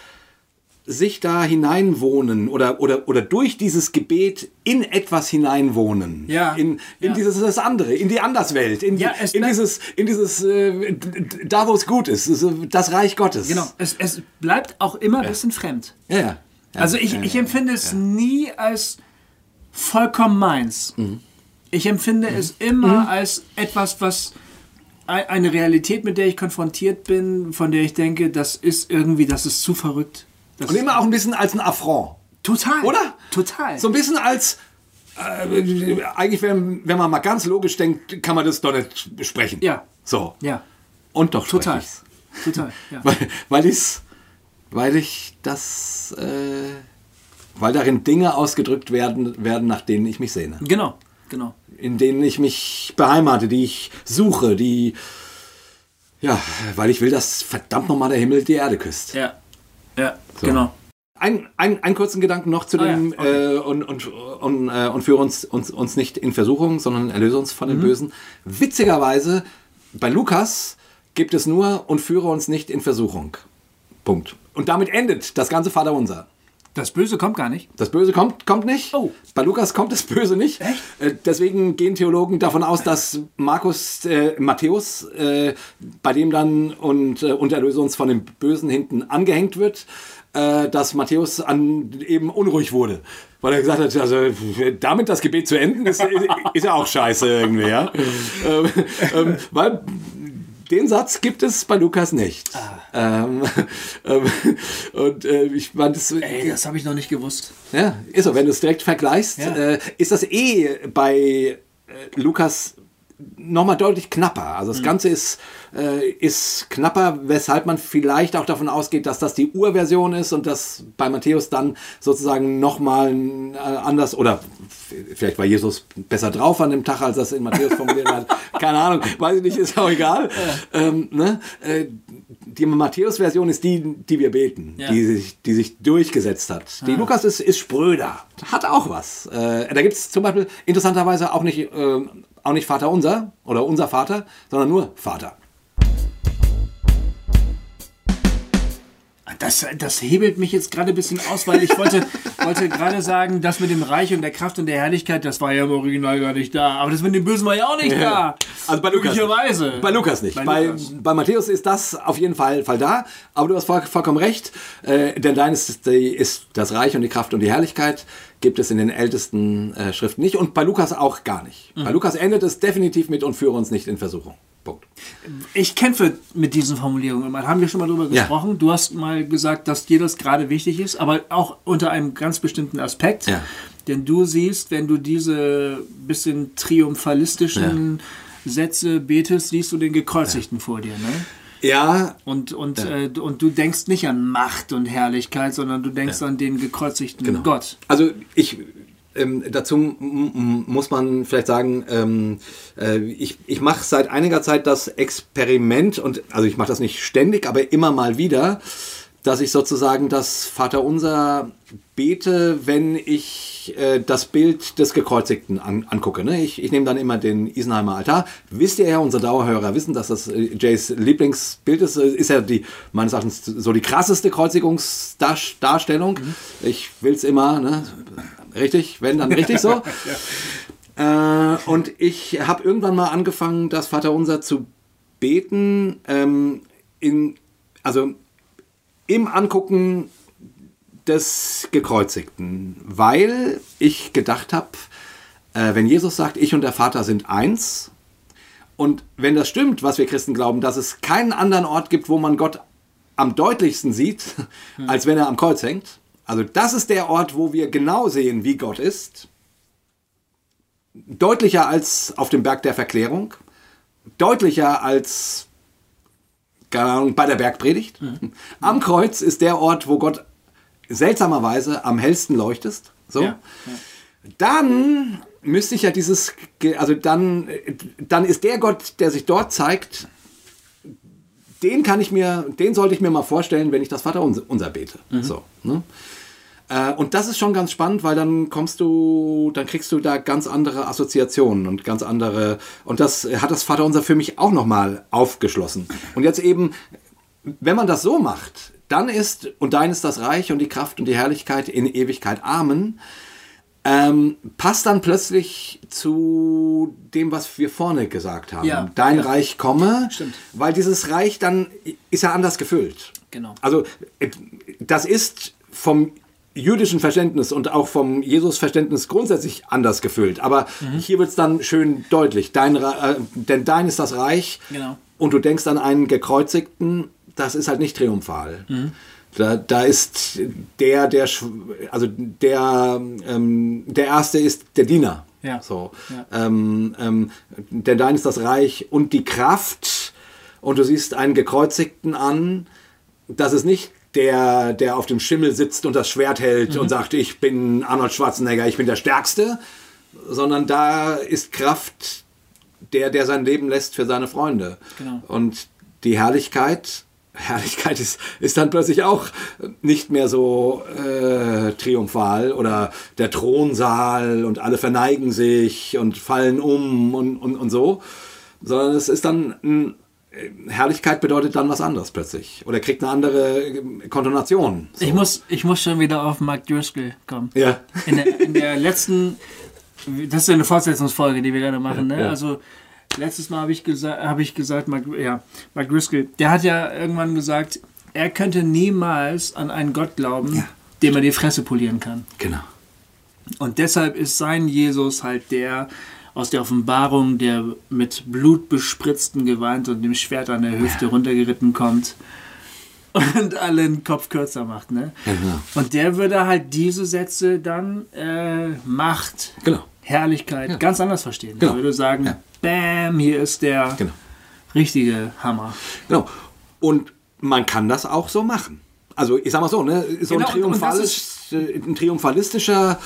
sich da hineinwohnen oder durch dieses Gebet in etwas hineinwohnen. Ja. In dieses das andere, in die Anderswelt, in dieses da, wo es gut ist, das Reich Gottes. Genau, es bleibt auch immer ein bisschen fremd. Ja. Also ich empfinde es nie als vollkommen meins. Mhm. Ich empfinde es immer als etwas, was eine Realität, mit der ich konfrontiert bin, von der ich denke, das ist zu verrückt. Das und immer auch ein bisschen als ein Affront. Total. Oder? Total. So ein bisschen als, eigentlich, wenn man mal ganz logisch denkt, kann man das doch nicht besprechen. Ja. So. Ja. Und doch total. Total. Ja. Weil darin Dinge ausgedrückt werden, nach denen ich mich sehne. Genau. In denen ich mich beheimate, die ich suche, weil ich will, dass verdammt nochmal der Himmel die Erde küsst. Ja. Ja, so. Genau. Einen kurzen Gedanken noch zu dem, okay. und führe uns nicht in Versuchung, sondern erlöse uns von dem Bösen. Witzigerweise, bei Lukas gibt es nur und führe uns nicht in Versuchung. Punkt. Und damit endet das ganze Vaterunser. Das Böse kommt gar nicht. Das Böse kommt nicht. Oh. Bei Lukas kommt das Böse nicht. Echt? Deswegen gehen Theologen davon aus, dass Matthäus, bei dem dann und erlöse uns von dem Bösen hinten angehängt wird, dass Matthäus eben unruhig wurde, weil er gesagt hat, also damit das Gebet zu enden, ist ja auch scheiße irgendwie, ja. Weil den Satz gibt es bei Lukas nicht. Ich meine, das habe ich noch nicht gewusst. Ja, ist so. Wenn du es direkt vergleichst, ja. Ist das bei Lukas nochmal deutlich knapper. Also das Ganze ist knapper, weshalb man vielleicht auch davon ausgeht, dass das die Urversion ist und dass bei Matthäus dann sozusagen nochmal anders, oder vielleicht war Jesus besser drauf an dem Tag, als das in Matthäus formuliert hat. Keine Ahnung, weiß ich nicht, ist auch egal. Ja. Die Matthäus-Version ist die wir beten, ja. die sich durchgesetzt hat. Die Lukas ist spröder, hat auch was. Da gibt es zum Beispiel interessanterweise auch nicht Vater unser oder unser Vater, sondern nur Vater. Das hebelt mich jetzt gerade ein bisschen aus, weil ich wollte gerade sagen, das mit dem Reich und der Kraft und der Herrlichkeit, das war ja im Original gar nicht da. Aber das mit dem Bösen war ja auch nicht da. Also bei Lukas. Bei Lukas nicht. Bei Matthäus ist das auf jeden Fall da. Aber du hast vollkommen recht. Denn dein ist das Reich und die Kraft und die Herrlichkeit gibt es in den ältesten Schriften nicht. Und bei Lukas auch gar nicht. Bei Lukas endet es definitiv mit und führe uns nicht in Versuchung. Punkt. Ich kämpfe mit diesen Formulierungen. Man haben wir schon mal drüber gesprochen. Ja. Du hast mal gesagt, dass dir das gerade wichtig ist, aber auch unter einem ganz bestimmten Aspekt. Ja. Denn du siehst, wenn du diese bisschen triumphalistischen Sätze betest, siehst du den Gekreuzigten vor dir, ne? Ja. Und du denkst nicht an Macht und Herrlichkeit, sondern du denkst an den gekreuzigten Gott. Also dazu muss man vielleicht sagen, ich mache seit einiger Zeit das Experiment, also ich mache das nicht ständig, aber immer mal wieder, dass ich sozusagen das Vaterunser bete, wenn ich das Bild des Gekreuzigten angucke. Ne? Ich nehme dann immer den Isenheimer Altar. Wisst ihr ja, unsere Dauerhörer wissen, dass das Jays Lieblingsbild ist. Ist ja meines Erachtens so die krasseste Kreuzigungsdarstellung. Ich will es immer... Ne? Richtig, wenn, dann richtig so. Und ich habe irgendwann mal angefangen, das Vaterunser zu beten, also im Angucken des Gekreuzigten, weil ich gedacht habe, wenn Jesus sagt, ich und der Vater sind eins, und wenn das stimmt, was wir Christen glauben, dass es keinen anderen Ort gibt, wo man Gott am deutlichsten sieht, als wenn er am Kreuz hängt, also das ist der Ort, wo wir genau sehen, wie Gott ist. Deutlicher als auf dem Berg der Verklärung. Deutlicher als, keine Ahnung, bei der Bergpredigt. Am Kreuz ist der Ort, wo Gott seltsamerweise am hellsten leuchtet. So. Ja. Ja. Dann müsste ich ja dann ist der Gott, der sich dort zeigt, den sollte ich mir mal vorstellen, wenn ich das Vaterunser bete. So, ne? Und das ist schon ganz spannend, weil dann kriegst du da ganz andere Assoziationen und ganz andere, und das hat das Vaterunser für mich auch nochmal aufgeschlossen. Und jetzt eben, wenn man das so macht, dann ist, und dein ist das Reich und die Kraft und die Herrlichkeit in Ewigkeit. Amen. Passt dann plötzlich zu dem, was wir vorne gesagt haben. Ja, dein Reich komme, stimmt. Weil dieses Reich dann ist ja anders gefüllt. Genau. Also das ist vom jüdischen Verständnis und auch vom Jesus-Verständnis grundsätzlich anders gefüllt. Aber hier wird es dann schön deutlich. Denn dein ist das Reich, genau. Und du denkst an einen Gekreuzigten, das ist halt nicht triumphal. Da ist der Erste ist der Diener. Ja. So. Ja. Denn dein ist das Reich und die Kraft. Und du siehst einen Gekreuzigten an. Das ist nicht der auf dem Schimmel sitzt und das Schwert hält und sagt, ich bin Arnold Schwarzenegger, ich bin der Stärkste. Sondern da ist Kraft, der sein Leben lässt für seine Freunde. Genau. Und die Herrlichkeit Herrlichkeit ist dann plötzlich auch nicht mehr so triumphal, oder der Thronsaal und alle verneigen sich und fallen um und so, sondern es ist dann, Herrlichkeit bedeutet dann was anderes plötzlich oder kriegt eine andere Kontonation. So. Ich muss schon wieder auf Mark Driscoll kommen. Ja. In der letzten, das ist ja eine Fortsetzungsfolge, die wir gerade machen, ja, ne? Ja. Also letztes Mal habe ich gesagt, Mark Driscoll, der hat ja irgendwann gesagt, er könnte niemals an einen Gott glauben, ja, dem er die Fresse polieren kann. Genau. Und deshalb ist sein Jesus halt der aus der Offenbarung, der mit Blut bespritzten Gewand und dem Schwert an der Hüfte, ja, runtergeritten kommt und allen Kopf kürzer macht, ne? Ja, genau. Und der würde halt diese Sätze dann Macht, genau, Herrlichkeit, ja, ganz anders verstehen. Genau. Er würde sagen, ja, bam, hier ist der, genau, richtige Hammer. Genau. Und man kann das auch so machen. Also ich sag mal so, ne, so, genau, ein triumphalistischer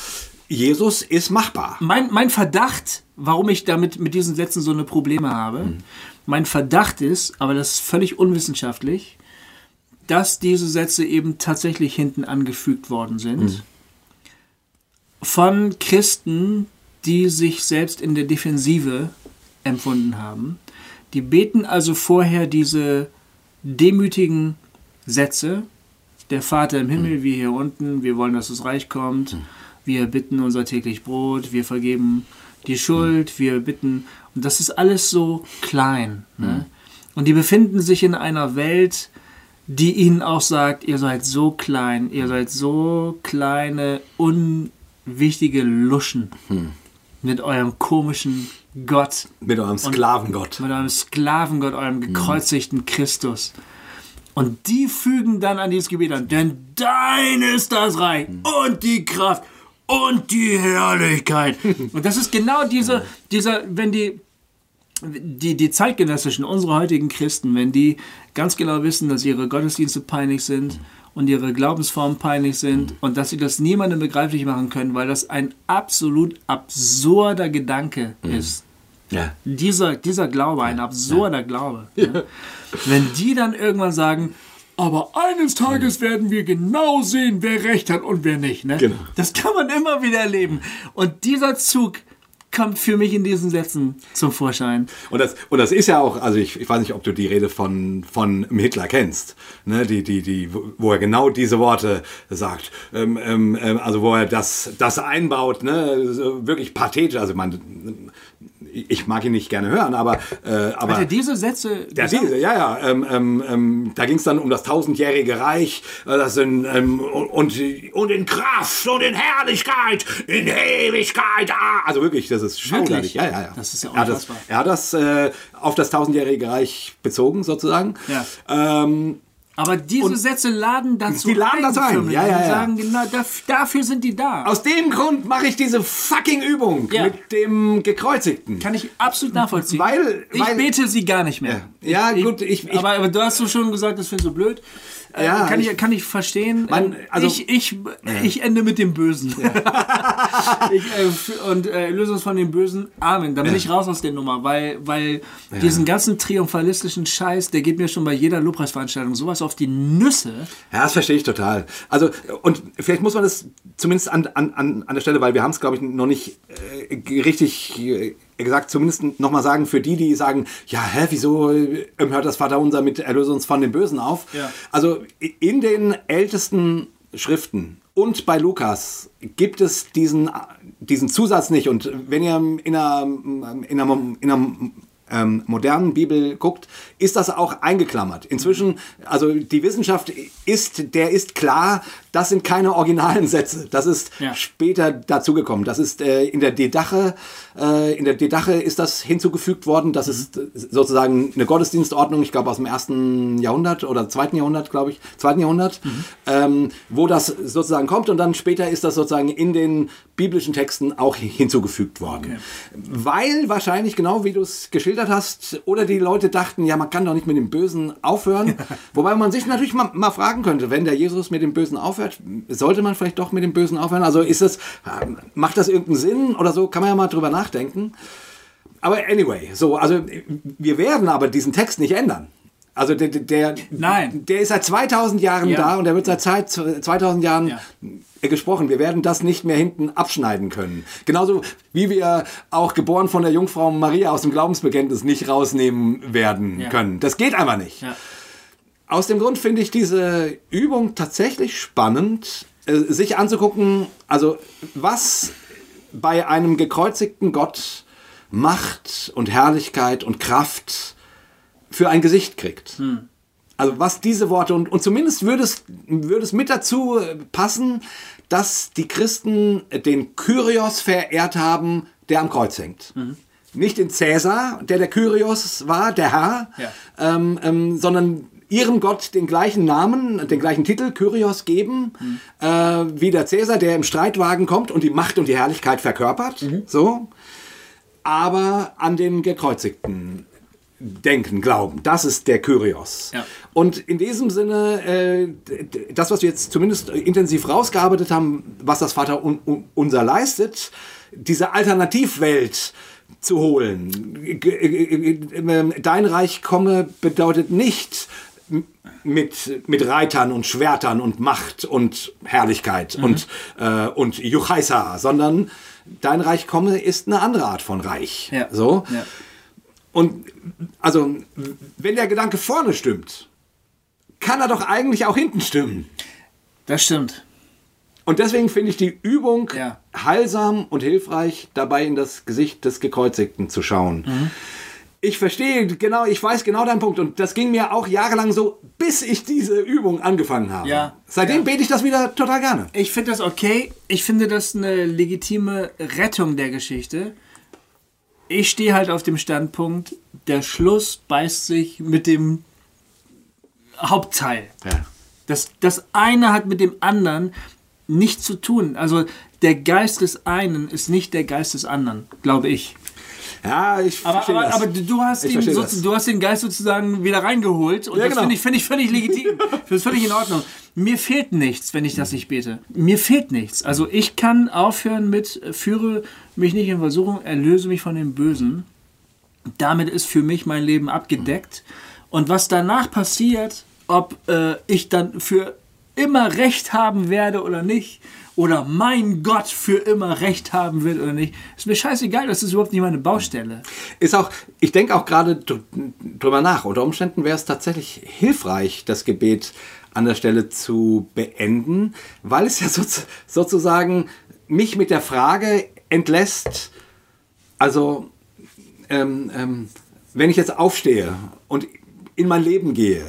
Jesus ist machbar. Mein Verdacht, warum ich damit mit diesen Sätzen so eine Probleme habe, mein Verdacht ist, aber das ist völlig unwissenschaftlich, dass diese Sätze eben tatsächlich hinten angefügt worden sind, von Christen, die sich selbst in der Defensive empfunden haben. Die beten also vorher diese demütigen Sätze, der Vater im Himmel, wie hier unten, wir wollen, dass das Reich kommt, wir bitten unser täglich Brot, wir vergeben die Schuld, wir bitten, und das ist alles so klein, ne? Und die befinden sich in einer Welt, die ihnen auch sagt, ihr seid so klein, ihr seid so kleine, unwichtige Luschen mit eurem komischen Gott. Mit eurem Sklavengott. Mit eurem Sklavengott, eurem gekreuzigten Christus. Und die fügen dann an dieses Gebet an, denn dein ist das Reich und die Kraft und die Herrlichkeit. Und das ist genau dieser, wenn die zeitgenössischen, unsere heutigen Christen, wenn die ganz genau wissen, dass ihre Gottesdienste peinlich sind und ihre Glaubensformen peinlich sind und dass sie das niemandem begreiflich machen können, weil das ein absolut absurder Gedanke ist. Ja. Dieser Glaube, ein absurder Glaube. Ja. Ja. Wenn die dann irgendwann sagen, aber eines Tages werden wir genau sehen, wer recht hat und wer nicht. Ne? Genau. Das kann man immer wieder erleben. Und dieser Zug kommt für mich in diesen Sätzen zum Vorschein. Und das ist ja auch, also ich weiß nicht, ob du die Rede von Hitler kennst, ne? Die, wo er genau diese Worte sagt, also wo er das einbaut, ne? Wirklich pathetisch, also man... Ich mag ihn nicht gerne hören, aber hat er diese Sätze gesagt? Ja. Da ging es dann um das 1000-jährige Reich, das in, und in Kraft und in Herrlichkeit, in Ewigkeit. Also wirklich, das ist schauderlich. Ja. Das ist ja unfassbar. Er hat das auf das 1000-jährige Reich bezogen, sozusagen. Ja. Aber diese Sätze laden dazu ein. Die laden das ein. Ja. Und sagen, genau, dafür sind die da. Aus dem Grund mache ich diese fucking Übung mit dem Gekreuzigten. Kann ich absolut nachvollziehen. Weil ich bete sie gar nicht mehr. Ja, gut. Aber du hast schon gesagt, das findest du blöd. Ja, kann ich verstehen. Ich ende mit dem Bösen. Ja. Und löse uns von dem Bösen. Amen. Da bin ich raus aus der Nummer. Weil diesen ganzen triumphalistischen Scheiß, der geht mir schon bei jeder Lobpreisveranstaltung sowas auf die Nüsse. Ja, das verstehe ich total. Also, und vielleicht muss man das zumindest an der Stelle, weil wir haben es, glaube ich, noch nicht richtig... gesagt, zumindest nochmal sagen, für die sagen, ja, wieso hört das Vaterunser mit Erlöse uns von dem Bösen auf? Ja. Also in den ältesten Schriften und bei Lukas gibt es diesen Zusatz nicht. Und wenn ihr in einer modernen Bibel guckt, ist das auch eingeklammert. Inzwischen, also die Wissenschaft ist klar, das sind keine originalen Sätze. Das ist später dazugekommen. Das ist in der Didache ist das hinzugefügt worden. Das ist sozusagen eine Gottesdienstordnung, ich glaube aus dem 1. Jahrhundert oder 2. Jahrhundert, glaube ich, 2. Jahrhundert, wo das sozusagen kommt, und dann später ist das sozusagen in den biblischen Texten auch hinzugefügt worden. Okay. Weil wahrscheinlich, genau wie du es geschildert hast, oder die Leute dachten, ja, man kann doch nicht mit dem Bösen aufhören. Wobei man sich natürlich mal fragen könnte, wenn der Jesus mit dem Bösen aufhört, sollte man vielleicht doch mit dem Bösen aufhören? Also macht das irgendeinen Sinn oder so? Kann man ja mal drüber nachdenken. Aber anyway, so, also wir werden aber diesen Text nicht ändern. Also der ist seit 2000 Jahren da und der wird seit 2000 Jahren gesprochen. Wir werden das nicht mehr hinten abschneiden können. Genauso wie wir auch geboren von der Jungfrau Maria aus dem Glaubensbekenntnis nicht rausnehmen werden können. Das geht einfach nicht. Ja. Aus dem Grund finde ich diese Übung tatsächlich spannend, sich anzugucken, also was bei einem gekreuzigten Gott Macht und Herrlichkeit und Kraft für ein Gesicht kriegt. Hm. Also was diese Worte, und zumindest würde es mit dazu passen, dass die Christen den Kyrios verehrt haben, der am Kreuz hängt. Mhm. Nicht den Cäsar, der Kyrios war, der Herr, sondern ihrem Gott den gleichen Namen, den gleichen Titel, Kyrios, geben, wie der Cäsar, der im Streitwagen kommt und die Macht und die Herrlichkeit verkörpert. Mhm. So. Aber an den Gekreuzigten denken, glauben. Das ist der Kyrios. Ja. Und in diesem Sinne, das, was wir jetzt zumindest intensiv rausgearbeitet haben, was das Vaterunser leistet, diese Alternativwelt zu holen. Dein Reich komme bedeutet nicht mit Reitern und Schwertern und Macht und Herrlichkeit und Juchaisa, sondern dein Reich komme ist eine andere Art von Reich. Ja. So. Ja. Und also, wenn der Gedanke vorne stimmt, kann er doch eigentlich auch hinten stimmen. Das stimmt. Und deswegen finde ich die Übung heilsam und hilfreich, dabei in das Gesicht des Gekreuzigten zu schauen. Mhm. Ich verstehe genau, ich weiß genau deinen Punkt. Und das ging mir auch jahrelang so, bis ich diese Übung angefangen habe. Ja. Seitdem bete ich das wieder total gerne. Ich finde das okay. Ich finde das eine legitime Rettung der Geschichte. Ich stehe halt auf dem Standpunkt, der Schluss beißt sich mit dem Hauptteil. Ja. Das eine hat mit dem anderen nichts zu tun. Also der Geist des einen ist nicht der Geist des anderen, glaube ich. Ja, ich verstehe das. Aber du hast den Geist sozusagen wieder reingeholt. Und das finde ich völlig legitim. Das ist völlig in Ordnung. Mir fehlt nichts, wenn ich das nicht bete. Mir fehlt nichts. Also ich kann aufhören mit, führe mich nicht in Versuchung, erlöse mich von dem Bösen. Damit ist für mich mein Leben abgedeckt. Und was danach passiert, ob ich dann für immer Recht haben werde oder nicht, oder mein Gott für immer Recht haben wird oder nicht, ist mir scheißegal, das ist überhaupt nicht meine Baustelle. Ist auch, ich denke auch gerade drüber nach, unter Umständen wäre es tatsächlich hilfreich, das Gebet an der Stelle zu beenden, weil es ja sozusagen mich mit der Frage entlässt, also wenn ich jetzt aufstehe und in mein Leben gehe,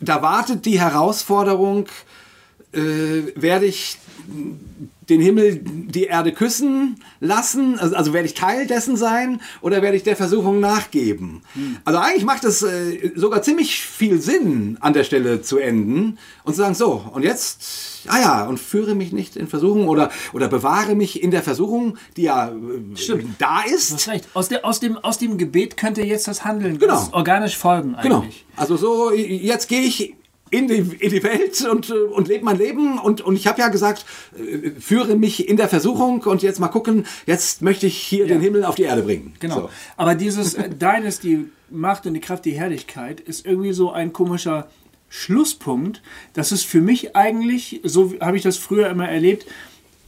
da wartet die Herausforderung, werde ich den Himmel, die Erde küssen lassen? Also werde ich Teil dessen sein oder werde ich der Versuchung nachgeben? Hm. Also eigentlich macht es sogar ziemlich viel Sinn, an der Stelle zu enden und zu sagen, so, und jetzt, und führe mich nicht in Versuchung oder bewahre mich in der Versuchung, die ja da ist. Du hast recht. Aus dem Gebet könnte jetzt das Handeln ganz organisch folgen eigentlich. Genau. Also so, jetzt gehe ich in die Welt und lebe mein Leben. Und ich habe ja gesagt, führe mich in der Versuchung und jetzt mal gucken, jetzt möchte ich hier den Himmel auf die Erde bringen. Genau. So. Aber dieses Dein ist die Macht und die Kraft, die Herrlichkeit, ist irgendwie so ein komischer Schlusspunkt. Das ist für mich eigentlich, so habe ich das früher immer erlebt,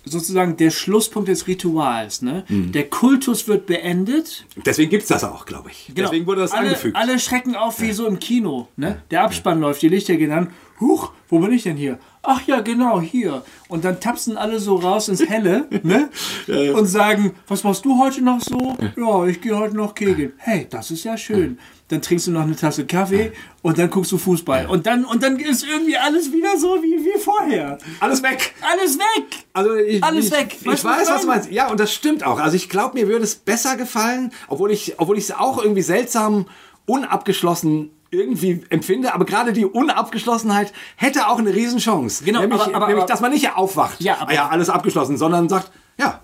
sozusagen der Schlusspunkt des Rituals. Ne? Mhm. Der Kultus wird beendet. Deswegen gibt es das auch, glaube ich. Genau. Deswegen wurde das angefügt. Alle schrecken auf wie so im Kino. Ne? Der Abspann läuft, die Lichter gehen an. Huch, wo bin ich denn hier? Ach ja, genau, hier. Und dann tapsen alle so raus ins Helle ne? Und sagen, was machst du heute noch so? Ja, ich gehe heute noch kegeln. Hey, das ist ja schön. Dann trinkst du noch eine Tasse Kaffee und dann guckst du Fußball. Und dann ist irgendwie alles wieder so wie vorher. Alles weg. Alles weg. Also alles weg. Ich weiß, was du meinst. Ja, und das stimmt auch. Also ich glaube, mir würde es besser gefallen, obwohl ich es auch irgendwie seltsam unabgeschlossen irgendwie empfinde, aber gerade die Unabgeschlossenheit hätte auch eine Riesenchance. Genau, nämlich, dass man nicht aufwacht. Ja, alles abgeschlossen, sondern sagt,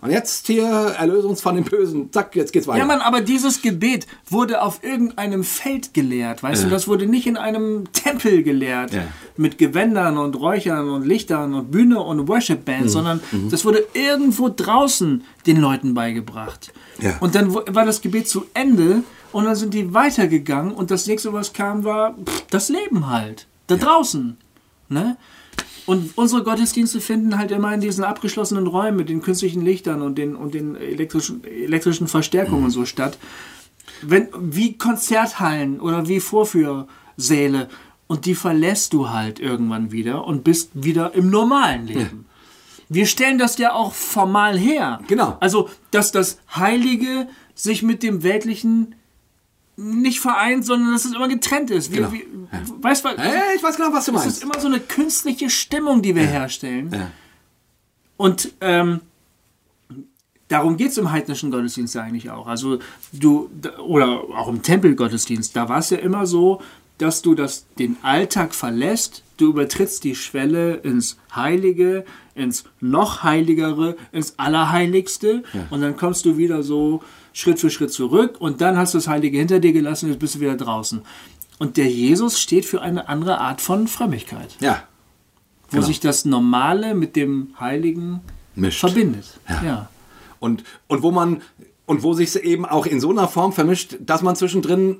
und jetzt hier, erlöse uns von dem Bösen. Zack, jetzt geht's weiter. Ja, Mann, aber dieses Gebet wurde auf irgendeinem Feld gelehrt, weißt du? Das wurde nicht in einem Tempel gelehrt, mit Gewändern und Räuchern und Lichtern und Bühne und Worship-Band, sondern das wurde irgendwo draußen den Leuten beigebracht. Ja. Und dann war das Gebet zu Ende Und dann sind die weitergegangen und das nächste, was kam, war das Leben halt. Da draußen. Ne? Und unsere Gottesdienste finden halt immer in diesen abgeschlossenen Räumen mit den künstlichen Lichtern und den elektrischen Verstärkungen und so statt. Wenn, wie Konzerthallen oder wie Vorführsäle. Und die verlässt du halt irgendwann wieder und bist wieder im normalen Leben. Ja. Wir stellen das ja auch formal her. Genau. Also, dass das Heilige sich mit dem Weltlichen nicht vereint, sondern dass es immer getrennt ist. Genau. Weißt du, ich weiß genau, was du meinst. Es ist immer so eine künstliche Stimmung, die wir herstellen. Ja. Und darum geht es im heidnischen Gottesdienst ja eigentlich auch. Also oder auch im Tempelgottesdienst, da war es ja immer so, dass du den Alltag verlässt, du übertrittst die Schwelle ins Heilige, ins noch Heiligere, ins Allerheiligste und dann kommst du wieder so Schritt für Schritt zurück und dann hast du das Heilige hinter dir gelassen, jetzt bist du wieder draußen. Und der Jesus steht für eine andere Art von Frömmigkeit. Ja. Wo sich das Normale mit dem Heiligen mischt. Verbindet. Ja. Ja. Und wo sich es eben auch in so einer Form vermischt, dass man zwischendrin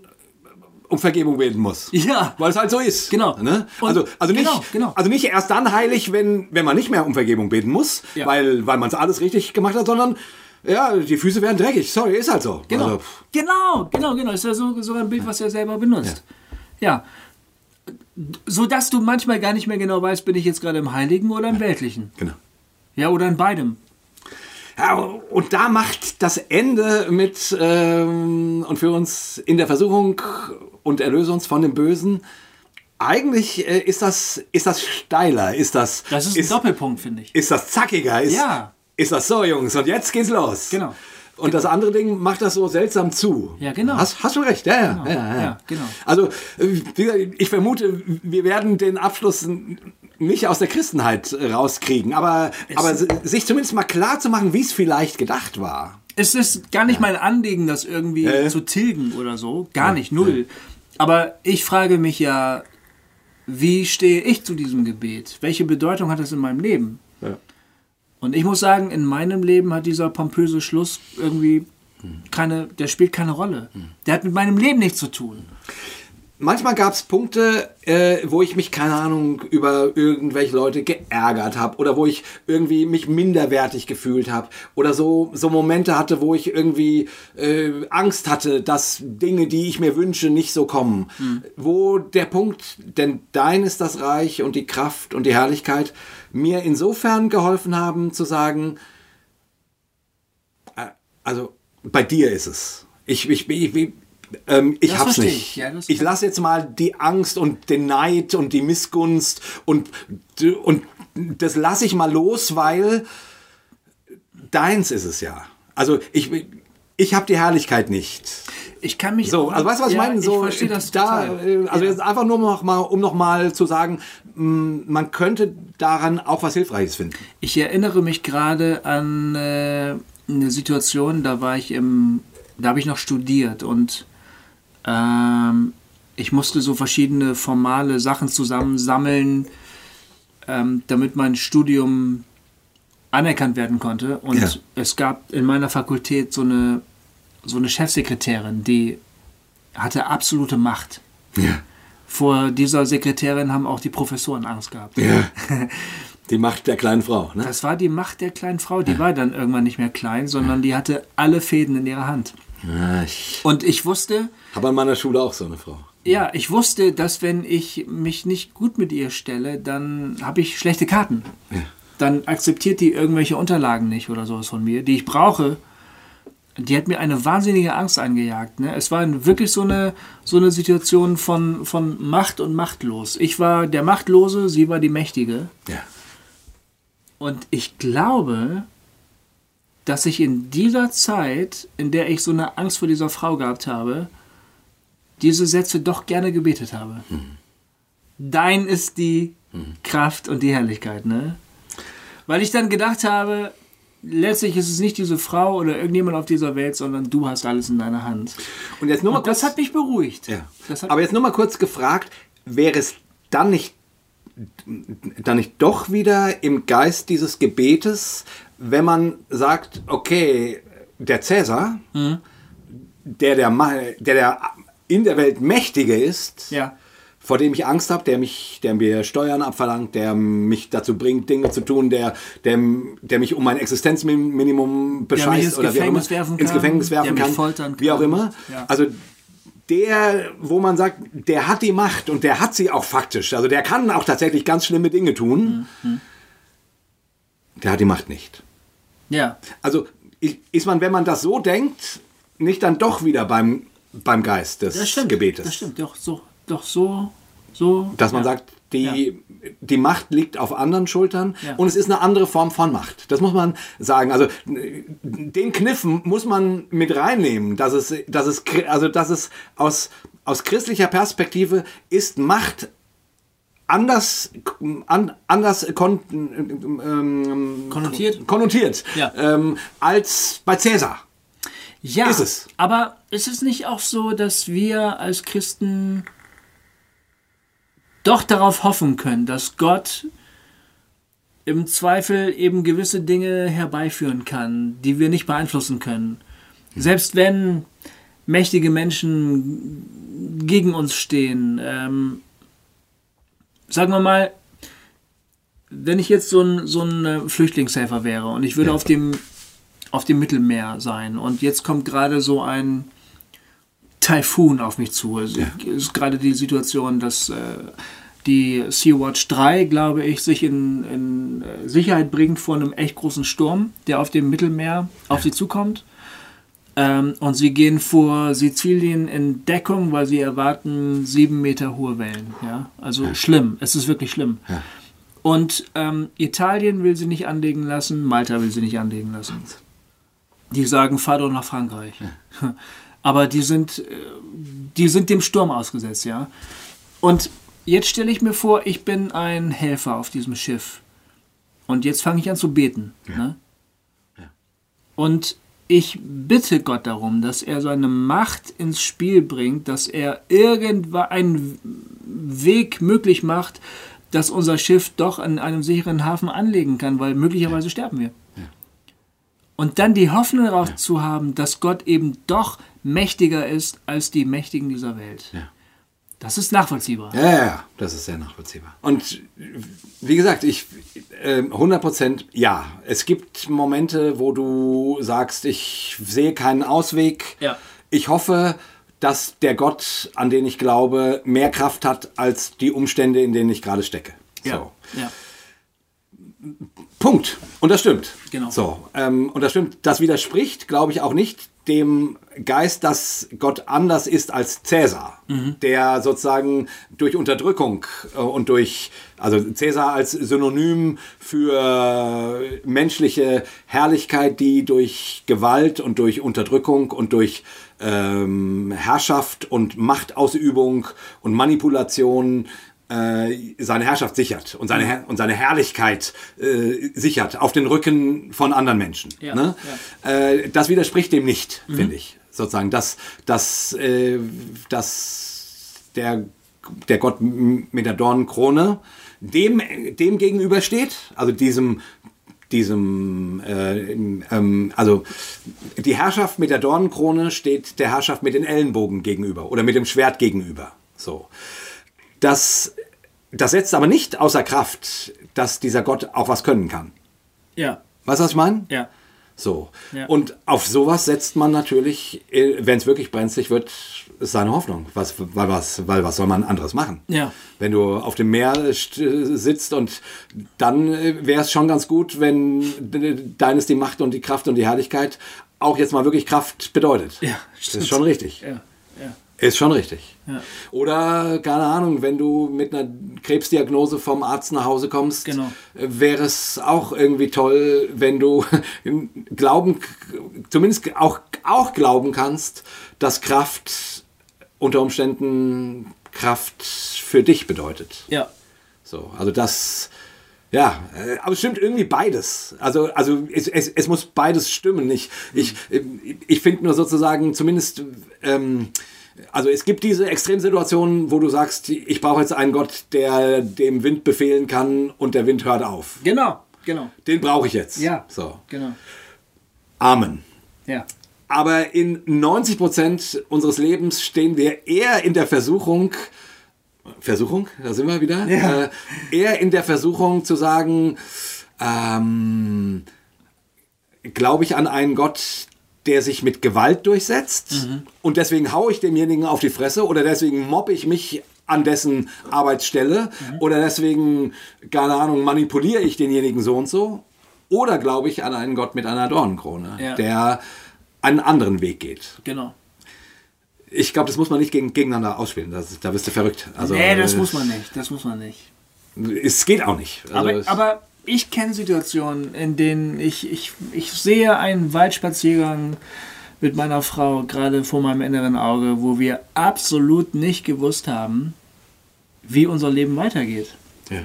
um Vergebung beten muss. Ja. Weil es halt so ist. Genau. Ne? Also nicht erst dann heilig, wenn man nicht mehr um Vergebung beten muss, weil man es alles richtig gemacht hat, sondern die Füße werden dreckig. Sorry, ist halt so. Genau. Also, genau. Ist ja so ein Bild, was er selber benutzt. Ja. Sodass du manchmal gar nicht mehr genau weißt, bin ich jetzt gerade im Heiligen oder im Weltlichen. Genau. Ja, oder in beidem. Ja, und da macht das Ende mit und für uns in der Versuchung und erlöse uns von dem Bösen. Eigentlich ist das steiler, Das ist ein Doppelpunkt, finde ich. Ist das zackiger, ist das so, Jungs, und jetzt geht's los. Genau. Und das andere Ding macht das so seltsam zu. Ja, genau. Hast du recht, Genau. Also, ich vermute, wir werden den Abschluss nicht aus der Christenheit rauskriegen, aber sich zumindest mal klar zu machen, wie es vielleicht gedacht war. Es ist gar nicht mein Anliegen, das irgendwie zu tilgen oder so. Gar nicht, null. Aber ich frage mich ja, wie stehe ich zu diesem Gebet? Welche Bedeutung hat das in meinem Leben? Ja. Und ich muss sagen, in meinem Leben hat dieser pompöse Schluss irgendwie der spielt keine Rolle. Der hat mit meinem Leben nichts zu tun. Manchmal gab es Punkte, wo ich mich, keine Ahnung, über irgendwelche Leute geärgert habe oder wo ich irgendwie mich minderwertig gefühlt habe oder so Momente hatte, wo ich irgendwie Angst hatte, dass Dinge, die ich mir wünsche, nicht so kommen. Wo der Punkt, denn dein ist das Reich und die Kraft und die Herrlichkeit, mir insofern geholfen haben zu sagen, also bei dir ist es. Ich hab's nicht. Ich lasse jetzt mal die Angst und den Neid und die Missgunst und das lasse ich mal los, weil deins ist es ja. Also ich habe die Herrlichkeit nicht. Ich kann mich so, also weißt du, was ich meine? So, ich verstehe das total. Also jetzt einfach nur noch mal zu sagen, man könnte daran auch was Hilfreiches finden. Ich erinnere mich gerade an eine Situation, da habe ich noch studiert und ich musste so verschiedene formale Sachen zusammensammeln, damit mein Studium anerkannt werden konnte. Und es gab in meiner Fakultät so eine Chefsekretärin, die hatte absolute Macht. Ja. Vor dieser Sekretärin haben auch die Professoren Angst gehabt. Ja. Die Macht der kleinen Frau, ne? Das war die Macht der kleinen Frau. Die war dann irgendwann nicht mehr klein, sondern die hatte alle Fäden in ihrer Hand. Und ich wusste... Aber in meiner Schule auch so eine Frau. Ja, ich wusste, dass wenn ich mich nicht gut mit ihr stelle, dann habe ich schlechte Karten. Ja. Dann akzeptiert die irgendwelche Unterlagen nicht oder sowas von mir, die ich brauche. Die hat mir eine wahnsinnige Angst eingejagt. Ne? Es war wirklich so eine Situation von Macht und machtlos. Ich war der Machtlose, sie war die Mächtige. Ja. Und ich glaube, dass ich in dieser Zeit, in der ich so eine Angst vor dieser Frau gehabt habe, diese Sätze doch gerne gebetet habe. Dein ist die Kraft und die Herrlichkeit, ne? Weil ich dann gedacht habe, letztlich ist es nicht diese Frau oder irgendjemand auf dieser Welt, sondern du hast alles in deiner Hand. Und jetzt nur mal kurz, das hat mich beruhigt. Ja. Aber jetzt nur mal kurz gefragt, wäre es dann nicht doch wieder im Geist dieses Gebetes, wenn man sagt, okay, der Cäsar, der in der Welt Mächtige ist, ja, vor dem ich Angst habe, der mir Steuern abverlangt, der mich dazu bringt, Dinge zu tun, der mich um mein Existenzminimum bescheißt oder ins Gefängnis werfen kann, wie auch immer. Ja. Also der, wo man sagt, der hat die Macht und der hat sie auch faktisch. Also der kann auch tatsächlich ganz schlimme Dinge tun. Mhm. Der hat die Macht nicht. Ja. Also ist man, wenn man das so denkt, nicht dann doch wieder beim Geist des Gebetes. Das stimmt, doch so. Dass man sagt, die Macht liegt auf anderen Schultern, und es ist eine andere Form von Macht. Das muss man sagen. Also den Kniff muss man mit reinnehmen, dass es aus christlicher Perspektive ist Macht anders konnotiert als bei Cäsar. Ja, ist es. Aber ist es nicht auch so, dass wir als Christen doch darauf hoffen können, dass Gott im Zweifel eben gewisse Dinge herbeiführen kann, die wir nicht beeinflussen können? Selbst wenn mächtige Menschen gegen uns stehen. Sagen wir mal, wenn ich jetzt so ein Flüchtlingshelfer wäre und ich würde auf dem Mittelmeer sein und jetzt kommt gerade so ein Taifun auf mich zu. Es ist gerade die Situation, dass die Sea-Watch 3, glaube ich, sich in Sicherheit bringt vor einem echt großen Sturm, der auf dem Mittelmeer auf sie zukommt. Und sie gehen vor Sizilien in Deckung, weil sie erwarten 7 Meter hohe Wellen. Ja? Also schlimm, es ist wirklich schlimm. Ja. Und Italien will sie nicht anlegen lassen, Malta will sie nicht anlegen lassen. Die sagen, fahr doch nach Frankreich. Ja. Aber die sind dem Sturm ausgesetzt, ja. Und jetzt stelle ich mir vor, ich bin ein Helfer auf diesem Schiff. Und jetzt fange ich an zu beten. Ja. Ne? Ja. Und ich bitte Gott darum, dass er seine Macht ins Spiel bringt, dass er irgendeinen Weg möglich macht, dass unser Schiff doch an einem sicheren Hafen anlegen kann, weil möglicherweise sterben wir. Ja. Und dann die Hoffnung darauf zu haben, dass Gott eben doch mächtiger ist als die Mächtigen dieser Welt. Ja. Das ist nachvollziehbar. Ja, das ist sehr nachvollziehbar. Und wie gesagt, 100% ja. Es gibt Momente, wo du sagst, ich sehe keinen Ausweg. Ja. Ich hoffe, dass der Gott, an den ich glaube, mehr Kraft hat als die Umstände, in denen ich gerade stecke. Ja. So. Ja. Punkt. Und das stimmt. Genau. So. Und das stimmt. Das widerspricht, glaube ich, auch nicht dem Geist, dass Gott anders ist als Cäsar, der sozusagen durch Unterdrückung und also Cäsar als Synonym für menschliche Herrlichkeit, die durch Gewalt und durch Unterdrückung und durch Herrschaft und Machtausübung und Manipulation seine Herrschaft sichert und seine Herrlichkeit sichert auf den Rücken von anderen Menschen. Ja, ne? Das widerspricht dem nicht, finde ich. Sozusagen, dass der Gott mit der Dornenkrone dem gegenübersteht, also also die Herrschaft mit der Dornenkrone steht der Herrschaft mit den Ellenbogen gegenüber oder mit dem Schwert gegenüber. So. Das setzt aber nicht außer Kraft, dass dieser Gott auch was können kann. Ja. Weißt du, was ich meine? Ja. So. Ja. Und auf sowas setzt man natürlich, wenn es wirklich brenzlig wird, ist seine Hoffnung. Weil was soll man anderes machen? Ja. Wenn du auf dem Meer sitzt und dann wäre es schon ganz gut, wenn deines die Macht und die Kraft und die Herrlichkeit auch jetzt mal wirklich Kraft bedeutet. Ja, stimmt. Das ist schon richtig. Ja, ja. Ist schon richtig. Ja. Oder, keine Ahnung, wenn du mit einer Krebsdiagnose vom Arzt nach Hause kommst, wäre es auch irgendwie toll, wenn du zumindest auch glauben kannst, dass Kraft unter Umständen Kraft für dich bedeutet. Ja. So, also das... Ja, aber es stimmt irgendwie beides. Also es muss beides stimmen. Ich finde nur sozusagen zumindest... Also es gibt diese Extremsituationen, wo du sagst, ich brauche jetzt einen Gott, der dem Wind befehlen kann und der Wind hört auf. Genau. Den brauche ich jetzt. Ja, so. Genau. Amen. Ja. Aber in 90% unseres Lebens stehen wir eher in der Versuchung, da sind wir wieder, ja. Eher in der Versuchung zu sagen, glaube ich an einen Gott, der sich mit Gewalt durchsetzt, und deswegen haue ich demjenigen auf die Fresse oder deswegen mobbe ich mich an dessen Arbeitsstelle oder deswegen, keine Ahnung, manipuliere ich denjenigen so und so, oder glaube ich an einen Gott mit einer Dornenkrone, ja, der einen anderen Weg geht. Genau. Ich glaube, das muss man nicht gegeneinander ausspielen. Da bist du verrückt. Also, nee, das muss man nicht. Das muss man nicht. Es geht auch nicht. Also aber ich kenne Situationen, in denen ich sehe einen Waldspaziergang mit meiner Frau gerade vor meinem inneren Auge, wo wir absolut nicht gewusst haben, wie unser Leben weitergeht. Ja.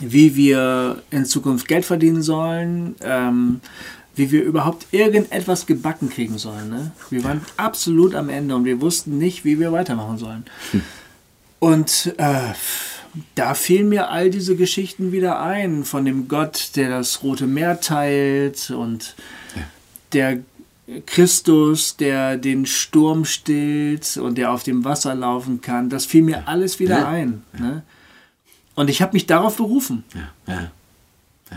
Wie wir in Zukunft Geld verdienen sollen, wie wir überhaupt irgendetwas gebacken kriegen sollen. Ne? Wir waren absolut am Ende und wir wussten nicht, wie wir weitermachen sollen. Und da fielen mir all diese Geschichten wieder ein, von dem Gott, der das Rote Meer teilt, und der Christus, der den Sturm stillt und der auf dem Wasser laufen kann. Das fiel mir alles wieder ein. Ne? Und ich habe mich darauf berufen. Ja. Ja. Ja.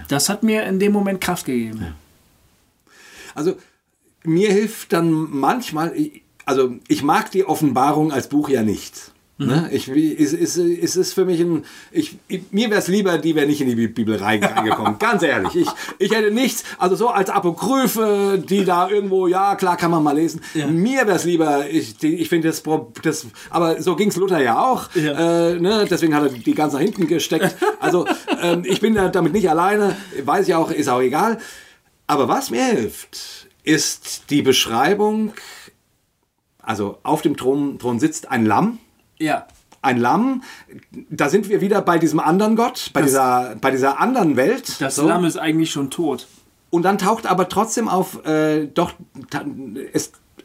Das hat mir in dem Moment Kraft gegeben. Ja. Also mir hilft dann manchmal, also ich mag die Offenbarung als Buch ja nicht. Ne? Es ist für mich mir wäre es lieber, die wäre nicht in die Bibel reingekommen, ganz ehrlich. Ich hätte nichts, also so als Apokryphe, die da irgendwo, ja klar, kann man mal lesen. Ja. Mir wäre es lieber, ich finde das, aber so ging es Luther ja auch, ne? Deswegen hat er die ganz nach hinten gesteckt. Also ich bin damit nicht alleine, weiß ich auch, ist auch egal. Aber was mir hilft, ist die Beschreibung, also auf dem Thron sitzt ein Lamm. Ja. Ein Lamm, da sind wir wieder bei diesem anderen Gott, bei dieser anderen Welt. Das so. Lamm ist eigentlich schon tot. Und dann taucht aber trotzdem auf,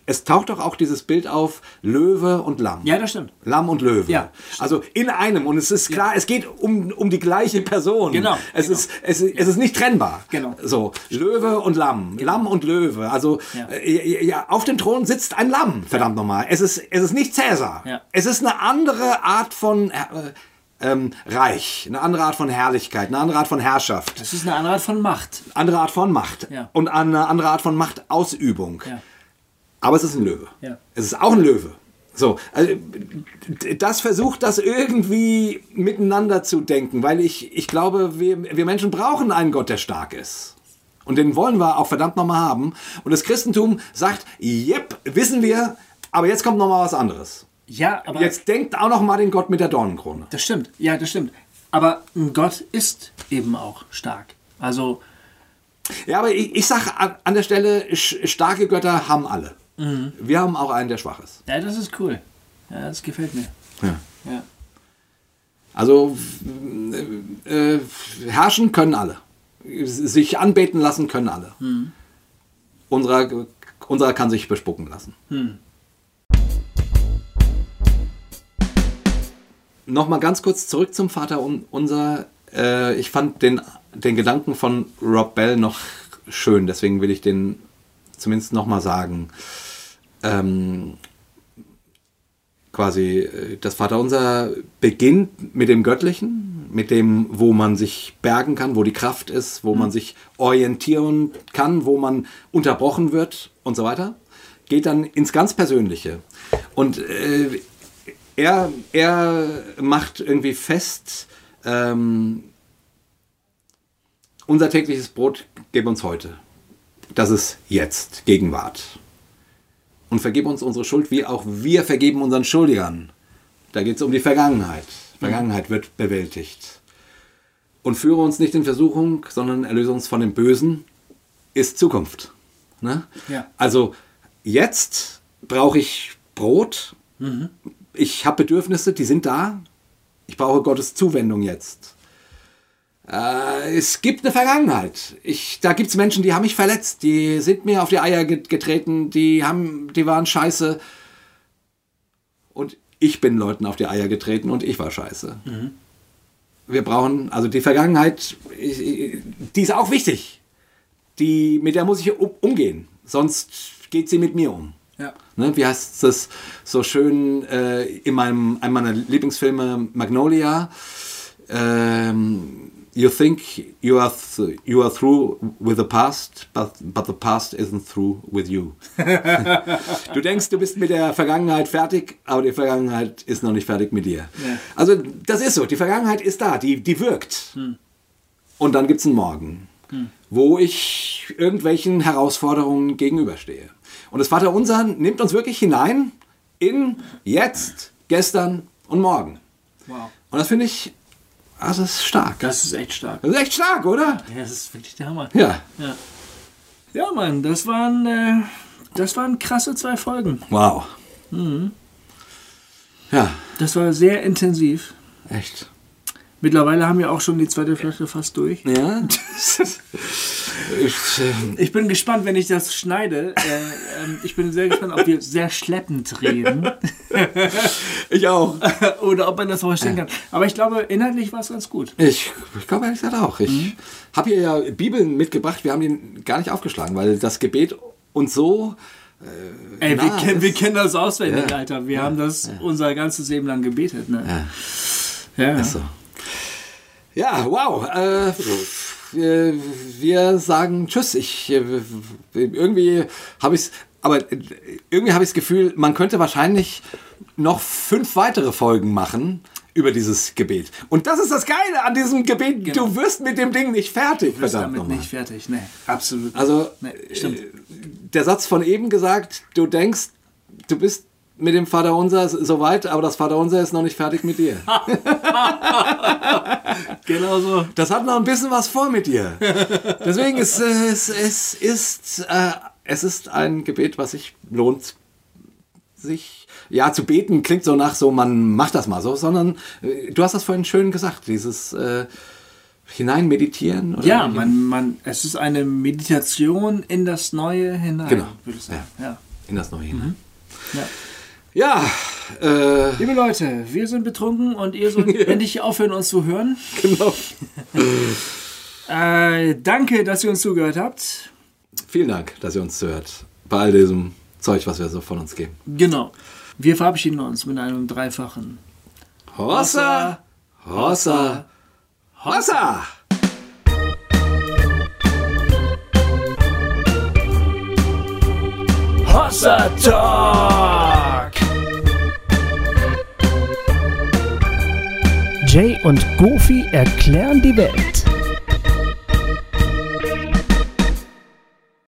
es taucht doch auch dieses Bild auf, Löwe und Lamm. Ja, das stimmt. Lamm und Löwe. Ja, also in einem. Und es ist klar, es geht um die gleiche Person. Genau. Es ist nicht trennbar. Genau. So, Löwe und Lamm. Genau. Lamm und Löwe. Also auf dem Thron sitzt ein Lamm, verdammt nochmal. Es ist nicht Cäsar. Ja. Es ist eine andere Art von Reich, eine andere Art von Herrlichkeit, eine andere Art von Herrschaft. Es ist eine andere Art von Macht. Andere Art von Macht. Ja. Und eine andere Art von Machtausübung. Ja. Aber es ist ein Löwe. Ja. Es ist auch ein Löwe. So, also, das versucht, das irgendwie miteinander zu denken, weil ich glaube, wir Menschen brauchen einen Gott, der stark ist. Und den wollen wir auch verdammt nochmal haben. Und das Christentum sagt, jep, wissen wir, aber jetzt kommt nochmal was anderes. Ja, aber jetzt denkt auch nochmal den Gott mit der Dornenkrone. Das stimmt, ja, das stimmt. Aber ein Gott ist eben auch stark. Also, ja, aber ich sage an der Stelle, starke Götter haben alle. Wir haben auch einen, der schwach ist. Ja, das ist cool. Ja, das gefällt mir. Ja. Ja. Also herrschen können alle. Sich anbeten lassen können alle. Unserer kann sich bespucken lassen. Nochmal ganz kurz zurück zum Vater unser. Ich fand den Gedanken von Rob Bell noch schön, deswegen will ich den zumindest nochmal sagen. Quasi das Vaterunser beginnt mit dem Göttlichen, mit dem, wo man sich bergen kann, wo die Kraft ist, wo man sich orientieren kann, wo man unterbrochen wird und so weiter. Geht dann ins ganz Persönliche. Und er macht irgendwie fest, unser tägliches Brot gib uns heute. Das ist jetzt, Gegenwart. Und vergib uns unsere Schuld, wie auch wir vergeben unseren Schuldigern. Da geht es um die Vergangenheit. Vergangenheit wird bewältigt. Und führe uns nicht in Versuchung, sondern erlöse uns von dem Bösen, ist Zukunft. Ne? Ja. Also jetzt brauche ich Brot. Ich habe Bedürfnisse, die sind da. Ich brauche Gottes Zuwendung jetzt. Es gibt eine Vergangenheit. Da gibt es Menschen, die haben mich verletzt, die sind mir auf die Eier getreten, die waren scheiße. Und ich bin Leuten auf die Eier getreten und ich war scheiße. Wir brauchen, also die Vergangenheit, die ist auch wichtig. Mit der muss ich umgehen. Sonst geht sie mit mir um. Ja. Ne, wie heißt das so schön in einem meiner Lieblingsfilme, Magnolia? You think you are through with the past, but the past isn't through with you. Du denkst, du bist mit der Vergangenheit fertig, aber die Vergangenheit ist noch nicht fertig mit dir. Ja. Also das ist so, die Vergangenheit ist da, die wirkt. Hm. Und dann gibt es einen Morgen, wo ich irgendwelchen Herausforderungen gegenüberstehe. Und das Vaterunser nimmt uns wirklich hinein in jetzt, gestern und morgen. Wow. Und das finde ich... Also das ist stark. Das ist echt stark. Das ist echt stark, oder? Ja, das ist wirklich der Hammer. Ja. Ja, ja, Mann, das waren krasse 2 Folgen. Wow. Mhm. Ja. Das war sehr intensiv. Echt. Mittlerweile haben wir auch schon die 2. Flasche fast durch. Ja. Ich bin gespannt, wenn ich das schneide. Ich bin sehr gespannt, ob wir sehr schleppend reden. Ich auch. Oder ob man das verstehen kann. Aber ich glaube, inhaltlich war es ganz gut. Ich glaube ehrlich gesagt auch. Ich habe hier ja Bibeln mitgebracht. Wir haben die gar nicht aufgeschlagen, weil das Gebet uns so... Ey, wir kennen das auswendig, ja. Alter. Wir haben das unser ganzes Leben lang gebetet. Ne? Ja. Ja. Ist so. Ja, wow. Wir sagen Tschüss. Irgendwie habe ich das Gefühl, man könnte wahrscheinlich noch 5 weitere Folgen machen über dieses Gebet. Und das ist das Geile an diesem Gebet. Genau. Du wirst mit dem Ding nicht fertig. Du wirst damit nicht fertig. Nee, absolut. Also nee, stimmt. Der Satz von eben gesagt, du denkst, du bist mit dem Vaterunser soweit, aber das Vaterunser ist noch nicht fertig mit dir. Genau so. Das hat noch ein bisschen was vor mit dir. Deswegen es ist ein Gebet, was sich lohnt, sich zu beten. Klingt so nach so, man macht das mal so, sondern du hast das vorhin schön gesagt, dieses hineinmeditieren. Oder ja, es ist eine Meditation in das Neue hinein. Genau, würde ich sagen. Ja. In das Neue hinein. Ja. Ja, liebe Leute, wir sind betrunken und ihr sollt endlich aufhören, uns zu hören. Genau. Danke, dass ihr uns zugehört habt. Vielen Dank, dass ihr uns zuhört. Bei all diesem Zeug, was wir so von uns geben. Genau. Wir verabschieden uns mit einem 3-fachen Hossa, Hossa, Hossa! Hossa! Hossa Talk! Jay und Goofy erklären die Welt.